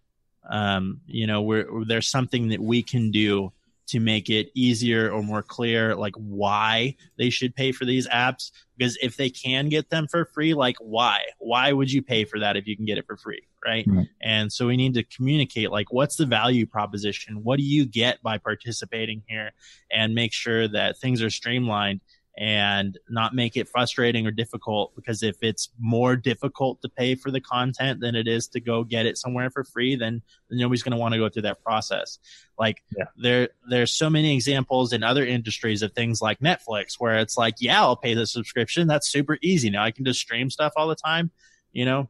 Um, you know, we're, there's something that we can do to make it easier or more clear, like why they should pay for these apps. Because if they can get them for free, like why? Why would you pay for that if you can get it for free, right? Mm-hmm. And so we need to communicate, like, what's the value proposition? What do you get by participating here? And make sure that things are streamlined and not make it frustrating or difficult. Because if it's more difficult to pay for the content than it is to go get it somewhere for free, then, then nobody's going to want to go through that process. Like yeah. there, there's so many examples in other industries of things like Netflix where it's like, yeah, I'll pay the subscription. That's super easy. Now I can just stream stuff all the time, you know,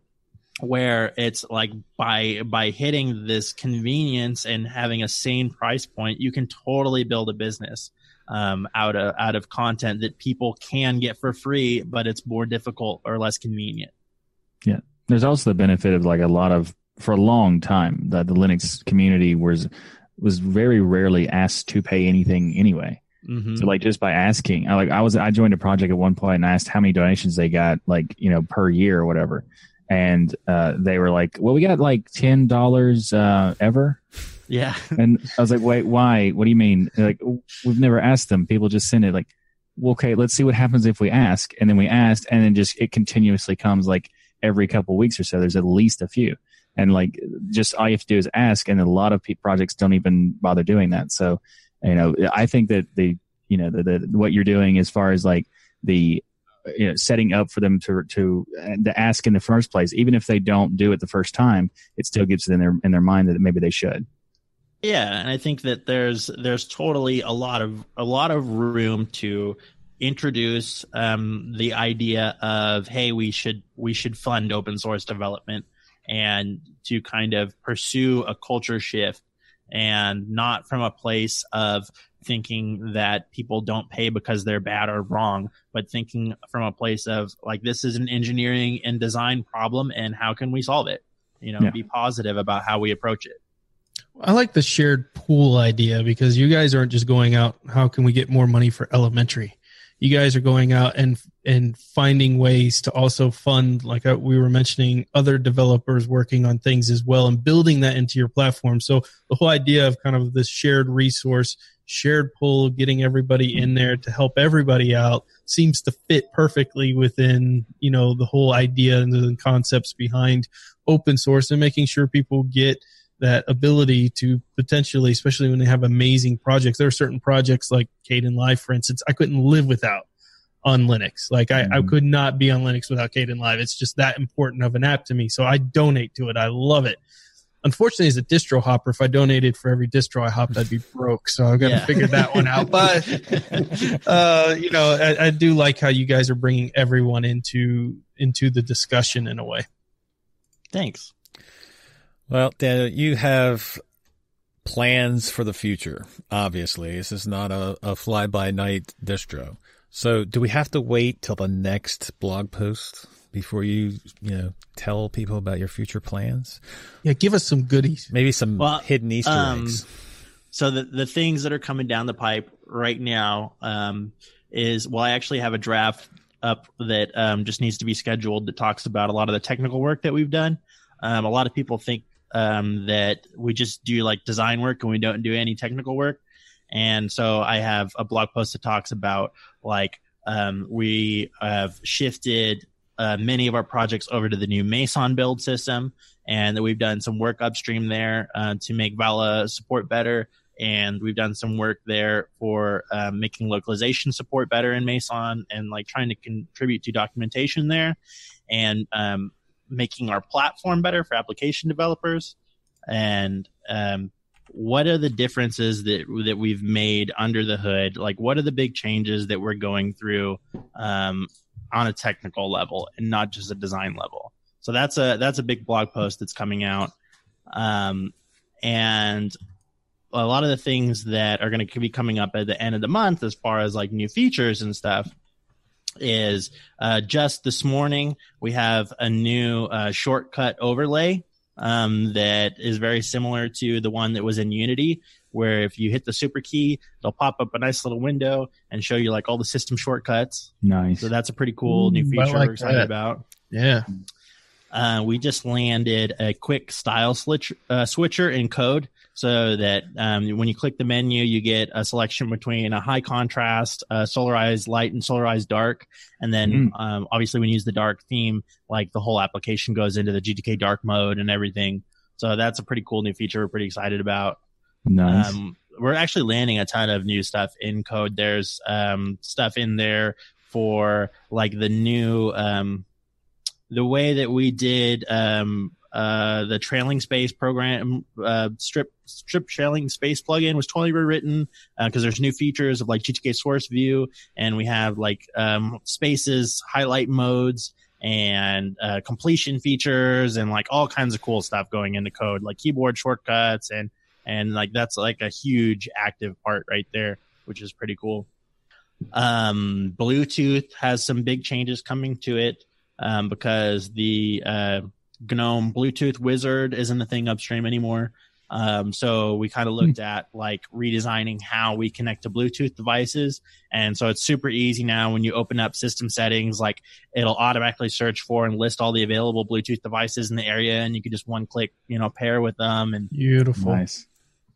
where it's like by, by hitting this convenience and having a sane price point, you can totally build a business. Um, out of out of content that people can get for free, but it's more difficult or less convenient. Yeah, there's also the benefit of like a lot of for a long time that the Linux community was was very rarely asked to pay anything anyway. Mm-hmm. So like just by asking, I like I was I joined a project at one point and I asked how many donations they got, like you know per year or whatever, and uh, they were like, well, we got like ten dollars uh, ever. Yeah. And I was like, wait, why? What do you mean? They're like, we've never asked them. People just send it like, well, okay, let's see what happens if we ask. And then we asked, and then just it continuously comes like every couple of weeks or so. There's at least a few. And like just all you have to do is ask. And a lot of pe- projects don't even bother doing that. So, you know, I think that the, you know, the, the what you're doing as far as like the, you know, setting up for them to to to ask in the first place, even if they don't do it the first time, it still gets it in their in their mind that maybe they should. Yeah, and I think that there's there's totally a lot of a lot of room to introduce um, the idea of, hey, we should we should fund open source development and to kind of pursue a culture shift and not from a place of thinking that people don't pay because they're bad or wrong, but thinking from a place of like this is an engineering and design problem and how can we solve it? You know, yeah. Be positive about how we approach it. I like the shared pool idea because you guys aren't just going out, how can we get more money for Elementary? you guys are going out and and finding ways to also fund, like we were mentioning, other developers working on things as well and building that into your platform. So the whole idea of kind of this shared resource, shared pool, getting everybody in there to help everybody out seems to fit perfectly within, you know, the whole idea and the concepts behind open source and making sure people get that ability to potentially, especially when they have amazing projects. There are certain projects like Kden Live, for instance, I couldn't live without on Linux. Like I, mm-hmm. I could not be on Linux without Kden Live. It's just that important of an app to me. So I donate to it. I love it. Unfortunately, as a distro hopper, if I donated for every distro I hopped, I'd be broke. So I've got yeah. to figure that one out. But, uh, you know, I, I do like how you guys are bringing everyone into into the discussion in a way. Thanks. Well, Daniel, you have plans for the future, obviously. This is not a, a fly-by-night distro. So do we have to wait till the next blog post before you, you know, tell people about your future plans? Yeah, give us some goodies. Maybe some well, hidden Easter um, eggs. So the, the things that are coming down the pipe right now um, is, well, I actually have a draft up that um, just needs to be scheduled that talks about a lot of the technical work that we've done. Um, a lot of people think um, that we just do like design work and we don't do any technical work. And so I have a blog post that talks about like um, we have shifted uh, many of our projects over to the new Mason build system, and that we've done some work upstream there uh, to make Vala support better. And we've done some work there for uh, making localization support better in Mason and like trying to contribute to documentation there. And, um, making our platform better for application developers. And um, what are the differences that that we've made under the hood? Like, what are the big changes that we're going through um, on a technical level and not just a design level? So that's a that's a big blog post that's coming out. Um, and a lot of the things that are going to be coming up at the end of the month as far as like new features and stuff is uh, just this morning we have a new uh, shortcut overlay um, that is very similar to the one that was in Unity, where if you hit the super key, they'll pop up a nice little window and show you like all the system shortcuts. Nice. So that's a pretty cool new feature like we're excited that. about. Yeah. Uh, we just landed a quick style switch, uh, switcher in code so that um, when you click the menu, you get a selection between a high contrast, uh, solarized light and solarized dark. And then mm. um, obviously when you use the dark theme, like the whole application goes into the G T K dark mode and everything. So that's a pretty cool new feature we're pretty excited about. Nice. Um, we're actually landing a ton of new stuff in code. There's um, stuff in there for like the new... Um, the way that we did um, uh, the trailing space program, uh, strip strip trailing space plugin was totally rewritten because uh, there's new features of like G T K source view, and we have like um, spaces, highlight modes, and uh, completion features, and like all kinds of cool stuff going into code, like keyboard shortcuts, and and like that's like a huge active part right there, which is pretty cool. Um, Bluetooth has some big changes coming to it. Um, because the uh, GNOME Bluetooth wizard isn't a thing upstream anymore. Um, so we kind of looked at like redesigning how we connect to Bluetooth devices. And so it's super easy now when you open up system settings, like it'll automatically search for and list all the available Bluetooth devices in the area. And you can just one click, you know, pair with them. And beautiful. Nice.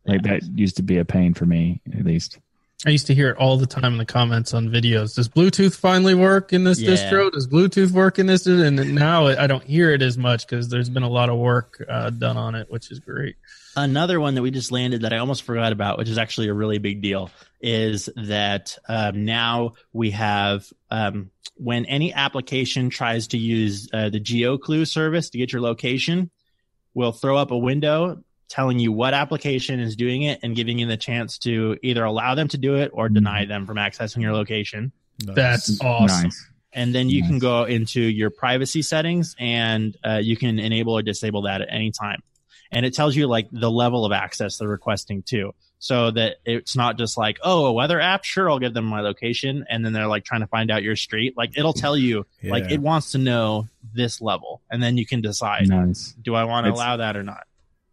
Like yeah. that used to be a pain for me, at least. I used to hear it all the time in the comments on videos. Does Bluetooth finally work in this yeah. distro? Does Bluetooth work in this? And now I don't hear it as much because there's been a lot of work uh, done on it, which is great. Another one that we just landed that I almost forgot about, which is actually a really big deal, is that um, now we have um, when any application tries to use uh, the GeoClue service to get your location, we'll throw up a window telling you what application is doing it and giving you the chance to either allow them to do it or deny them from accessing your location. Nice. That's awesome. Nice. And then you nice. can go into your privacy settings and uh, you can enable or disable that at any time. And it tells you like the level of access they're requesting too, so that it's not just like, oh, a weather app, sure, I'll give them my location. And then they're like trying to find out your street. Like it'll tell you yeah. like it wants to know this level. And then you can decide, nice. do I want to allow that or not?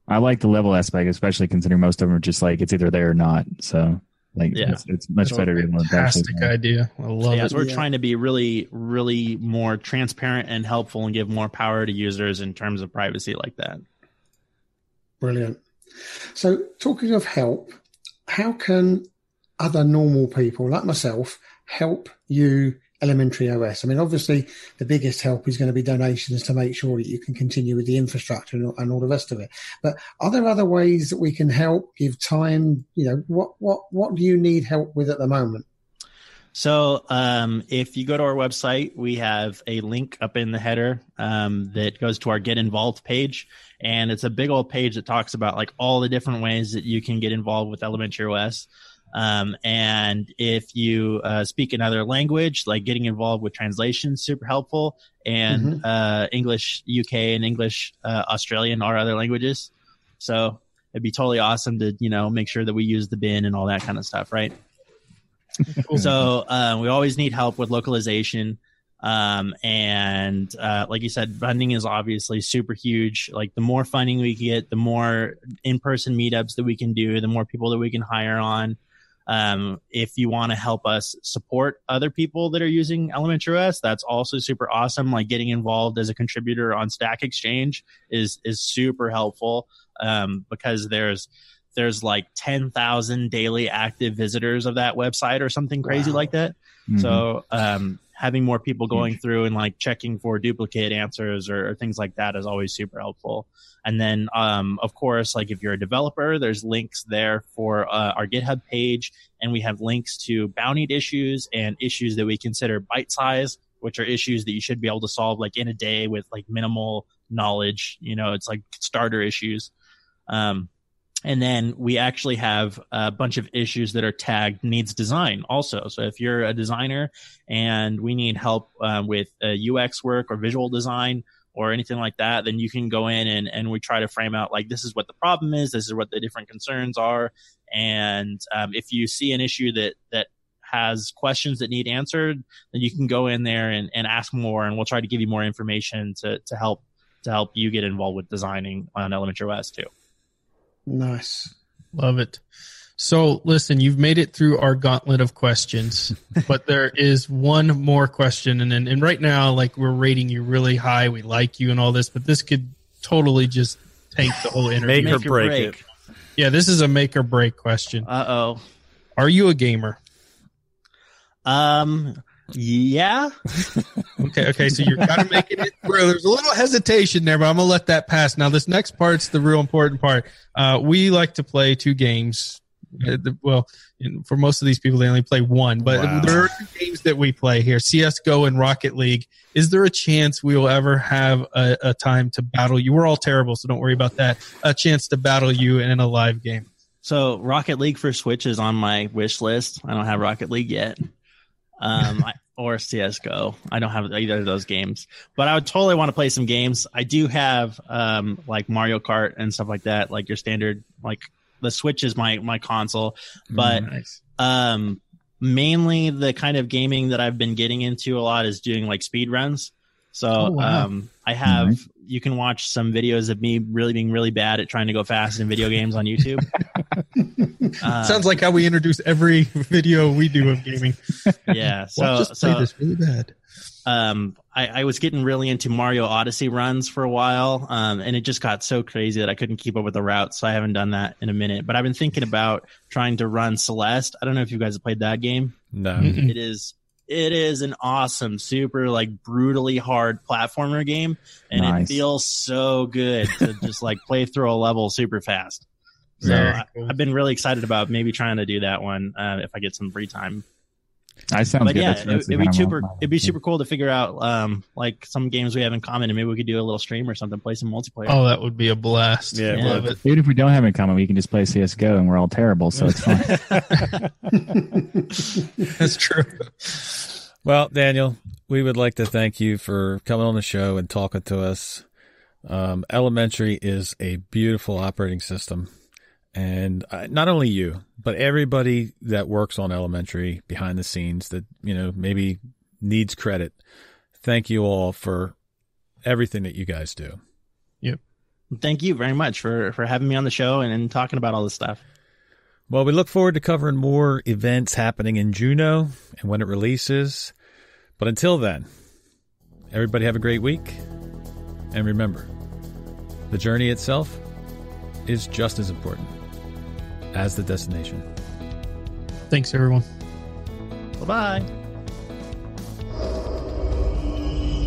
I like the level aspect, especially considering most of them are just like, it's either there or not. So Like, yeah. it's, it's much That's better. A fantastic idea. I love yeah, it. So we're yeah. trying to be really, really more transparent and helpful and give more power to users in terms of privacy like that. Brilliant. So talking of help, how can other normal people like myself help you Elementary O S? I mean, obviously, the biggest help is going to be donations to make sure that you can continue with the infrastructure and, and all the rest of it. But are there other ways that we can help, give time? You know, what what what do you need help with at the moment? So um, if you go to our website, we have a link up in the header um, that goes to our Get Involved page. And it's a big old page that talks about like all the different ways that you can get involved with Elementary O S. Um, and if you uh, speak another language, like getting involved with translation is super helpful, and mm-hmm. uh, English U K and English uh, Australian are other languages. So it'd be totally awesome to, you know, make sure that we use the bin and all that kind of stuff, right? So uh, we always need help with localization. Um, and uh, like you said, funding is obviously super huge. Like the more funding we get, the more in-person meetups that we can do, the more people that we can hire on. Um, if you want to help us support other people that are using Elementary O S, that's also super awesome. Like getting involved as a contributor on Stack Exchange is is super helpful um, because there's there's like ten thousand daily active visitors of that website or something crazy wow. like that. Mm-hmm. So um, having more people going through and like checking for duplicate answers or, or things like that is always super helpful. And then, um, of course, like if you're a developer, there's links there for uh, our GitHub page, and we have links to bountied issues and issues that we consider bite size, which are issues that you should be able to solve like in a day with like minimal knowledge. You know, it's like starter issues. Um, and then we actually have a bunch of issues that are tagged needs design also. So if you're a designer and we need help uh, with uh, U X work or visual design, or anything like that, then you can go in and, and we try to frame out like this is what the problem is, this is what the different concerns are. And um, if you see an issue that that has questions that need answered, then you can go in there and, and ask more, and we'll try to give you more information to to help to help you get involved with designing on Elementary O S too. Nice. Love it. So listen, you've made it through our gauntlet of questions, but there is one more question. And, and and right now, like we're rating you really high. We like you and all this, but this could totally just tank the whole interview. Make, make or break, break it. Yeah, this is a make or break question. Uh-oh. Are you a gamer? Um... Yeah. okay. Okay. So you're kind of making it through. There's a little hesitation there, but I'm gonna let that pass. Now, this next part's the real important part. Uh, we like to play two games. Uh, the, well, for most of these people, they only play one, but wow. there are two games that we play here: C S G O and Rocket League. Is there a chance we will ever have a, a time to battle you? We're all terrible, so don't worry about that. A chance to battle you in a live game. So Rocket League for Switch is on my wish list. I don't have Rocket League yet. um, or C S G O. I don't have either of those games, but I would totally want to play some games. I do have, um, like Mario Kart and stuff like that, like your standard, like the Switch is my, my console, but, mm, nice. um, mainly the kind of gaming that I've been getting into a lot is doing like speed runs. So, oh, wow. um, I have, mm-hmm. you can watch some videos of me really being really bad at trying to go fast in video games on YouTube. Uh, sounds like how we introduce every video we do of gaming. Yeah, so well, just play so this really bad. Um, I, I was getting really into Mario Odyssey runs for a while, um, and it just got so crazy that I couldn't keep up with the routes. So I haven't done that in a minute. But I've been thinking about trying to run Celeste. I don't know if you guys have played that game. No, mm-hmm. it is it is an awesome, super like brutally hard platformer game, and nice. It feels so good to just like play through a level super fast. So I, I've been really excited about maybe trying to do that one uh, if I get some free time. I sound but good. yeah, it, it'd be super. It'd be super cool to figure out um, like some games we have in common, and maybe we could do a little stream or something, play some multiplayer. Oh, that would be a blast! Yeah, yeah. Love it. Even if we don't have it in common, we can just play C S G O, and we're all terrible, so it's fine. That's true. Well, Daniel, we would like to thank you for coming on the show and talking to us. Um, Elementary is a beautiful operating system. And not only you, but everybody that works on Elementary behind the scenes that, you know, maybe needs credit. Thank you all for everything that you guys do. Yep. Thank you very much for, for having me on the show and, and talking about all this stuff. Well, we look forward to covering more events happening in Juno and when it releases. But until then, everybody have a great week. And remember, the journey itself is just as important as the destination. Thanks, everyone. Bye-bye.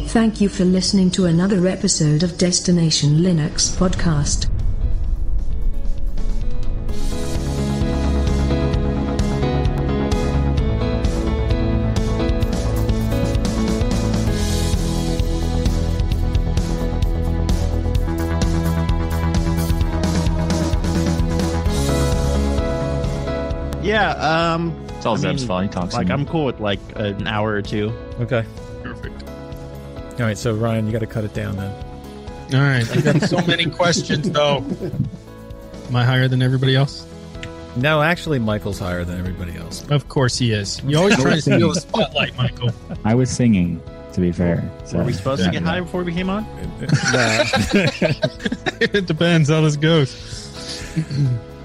Thank you for listening to another episode of Destination Linux Podcast. Yeah, um... It's all I Zeb's mean, fault. He talks Like, I'm cool with, like, an hour or two. Okay. Perfect. All right, so, Ryan, you got to cut it down, then. All right. I got so many questions, though. Am I higher than everybody else? No, actually, Michael's higher than everybody else. Of course he is. You always try to steal the spotlight, Michael. I was singing, to be fair. So. Were we supposed yeah. to get high before we came on? No. It depends how this goes.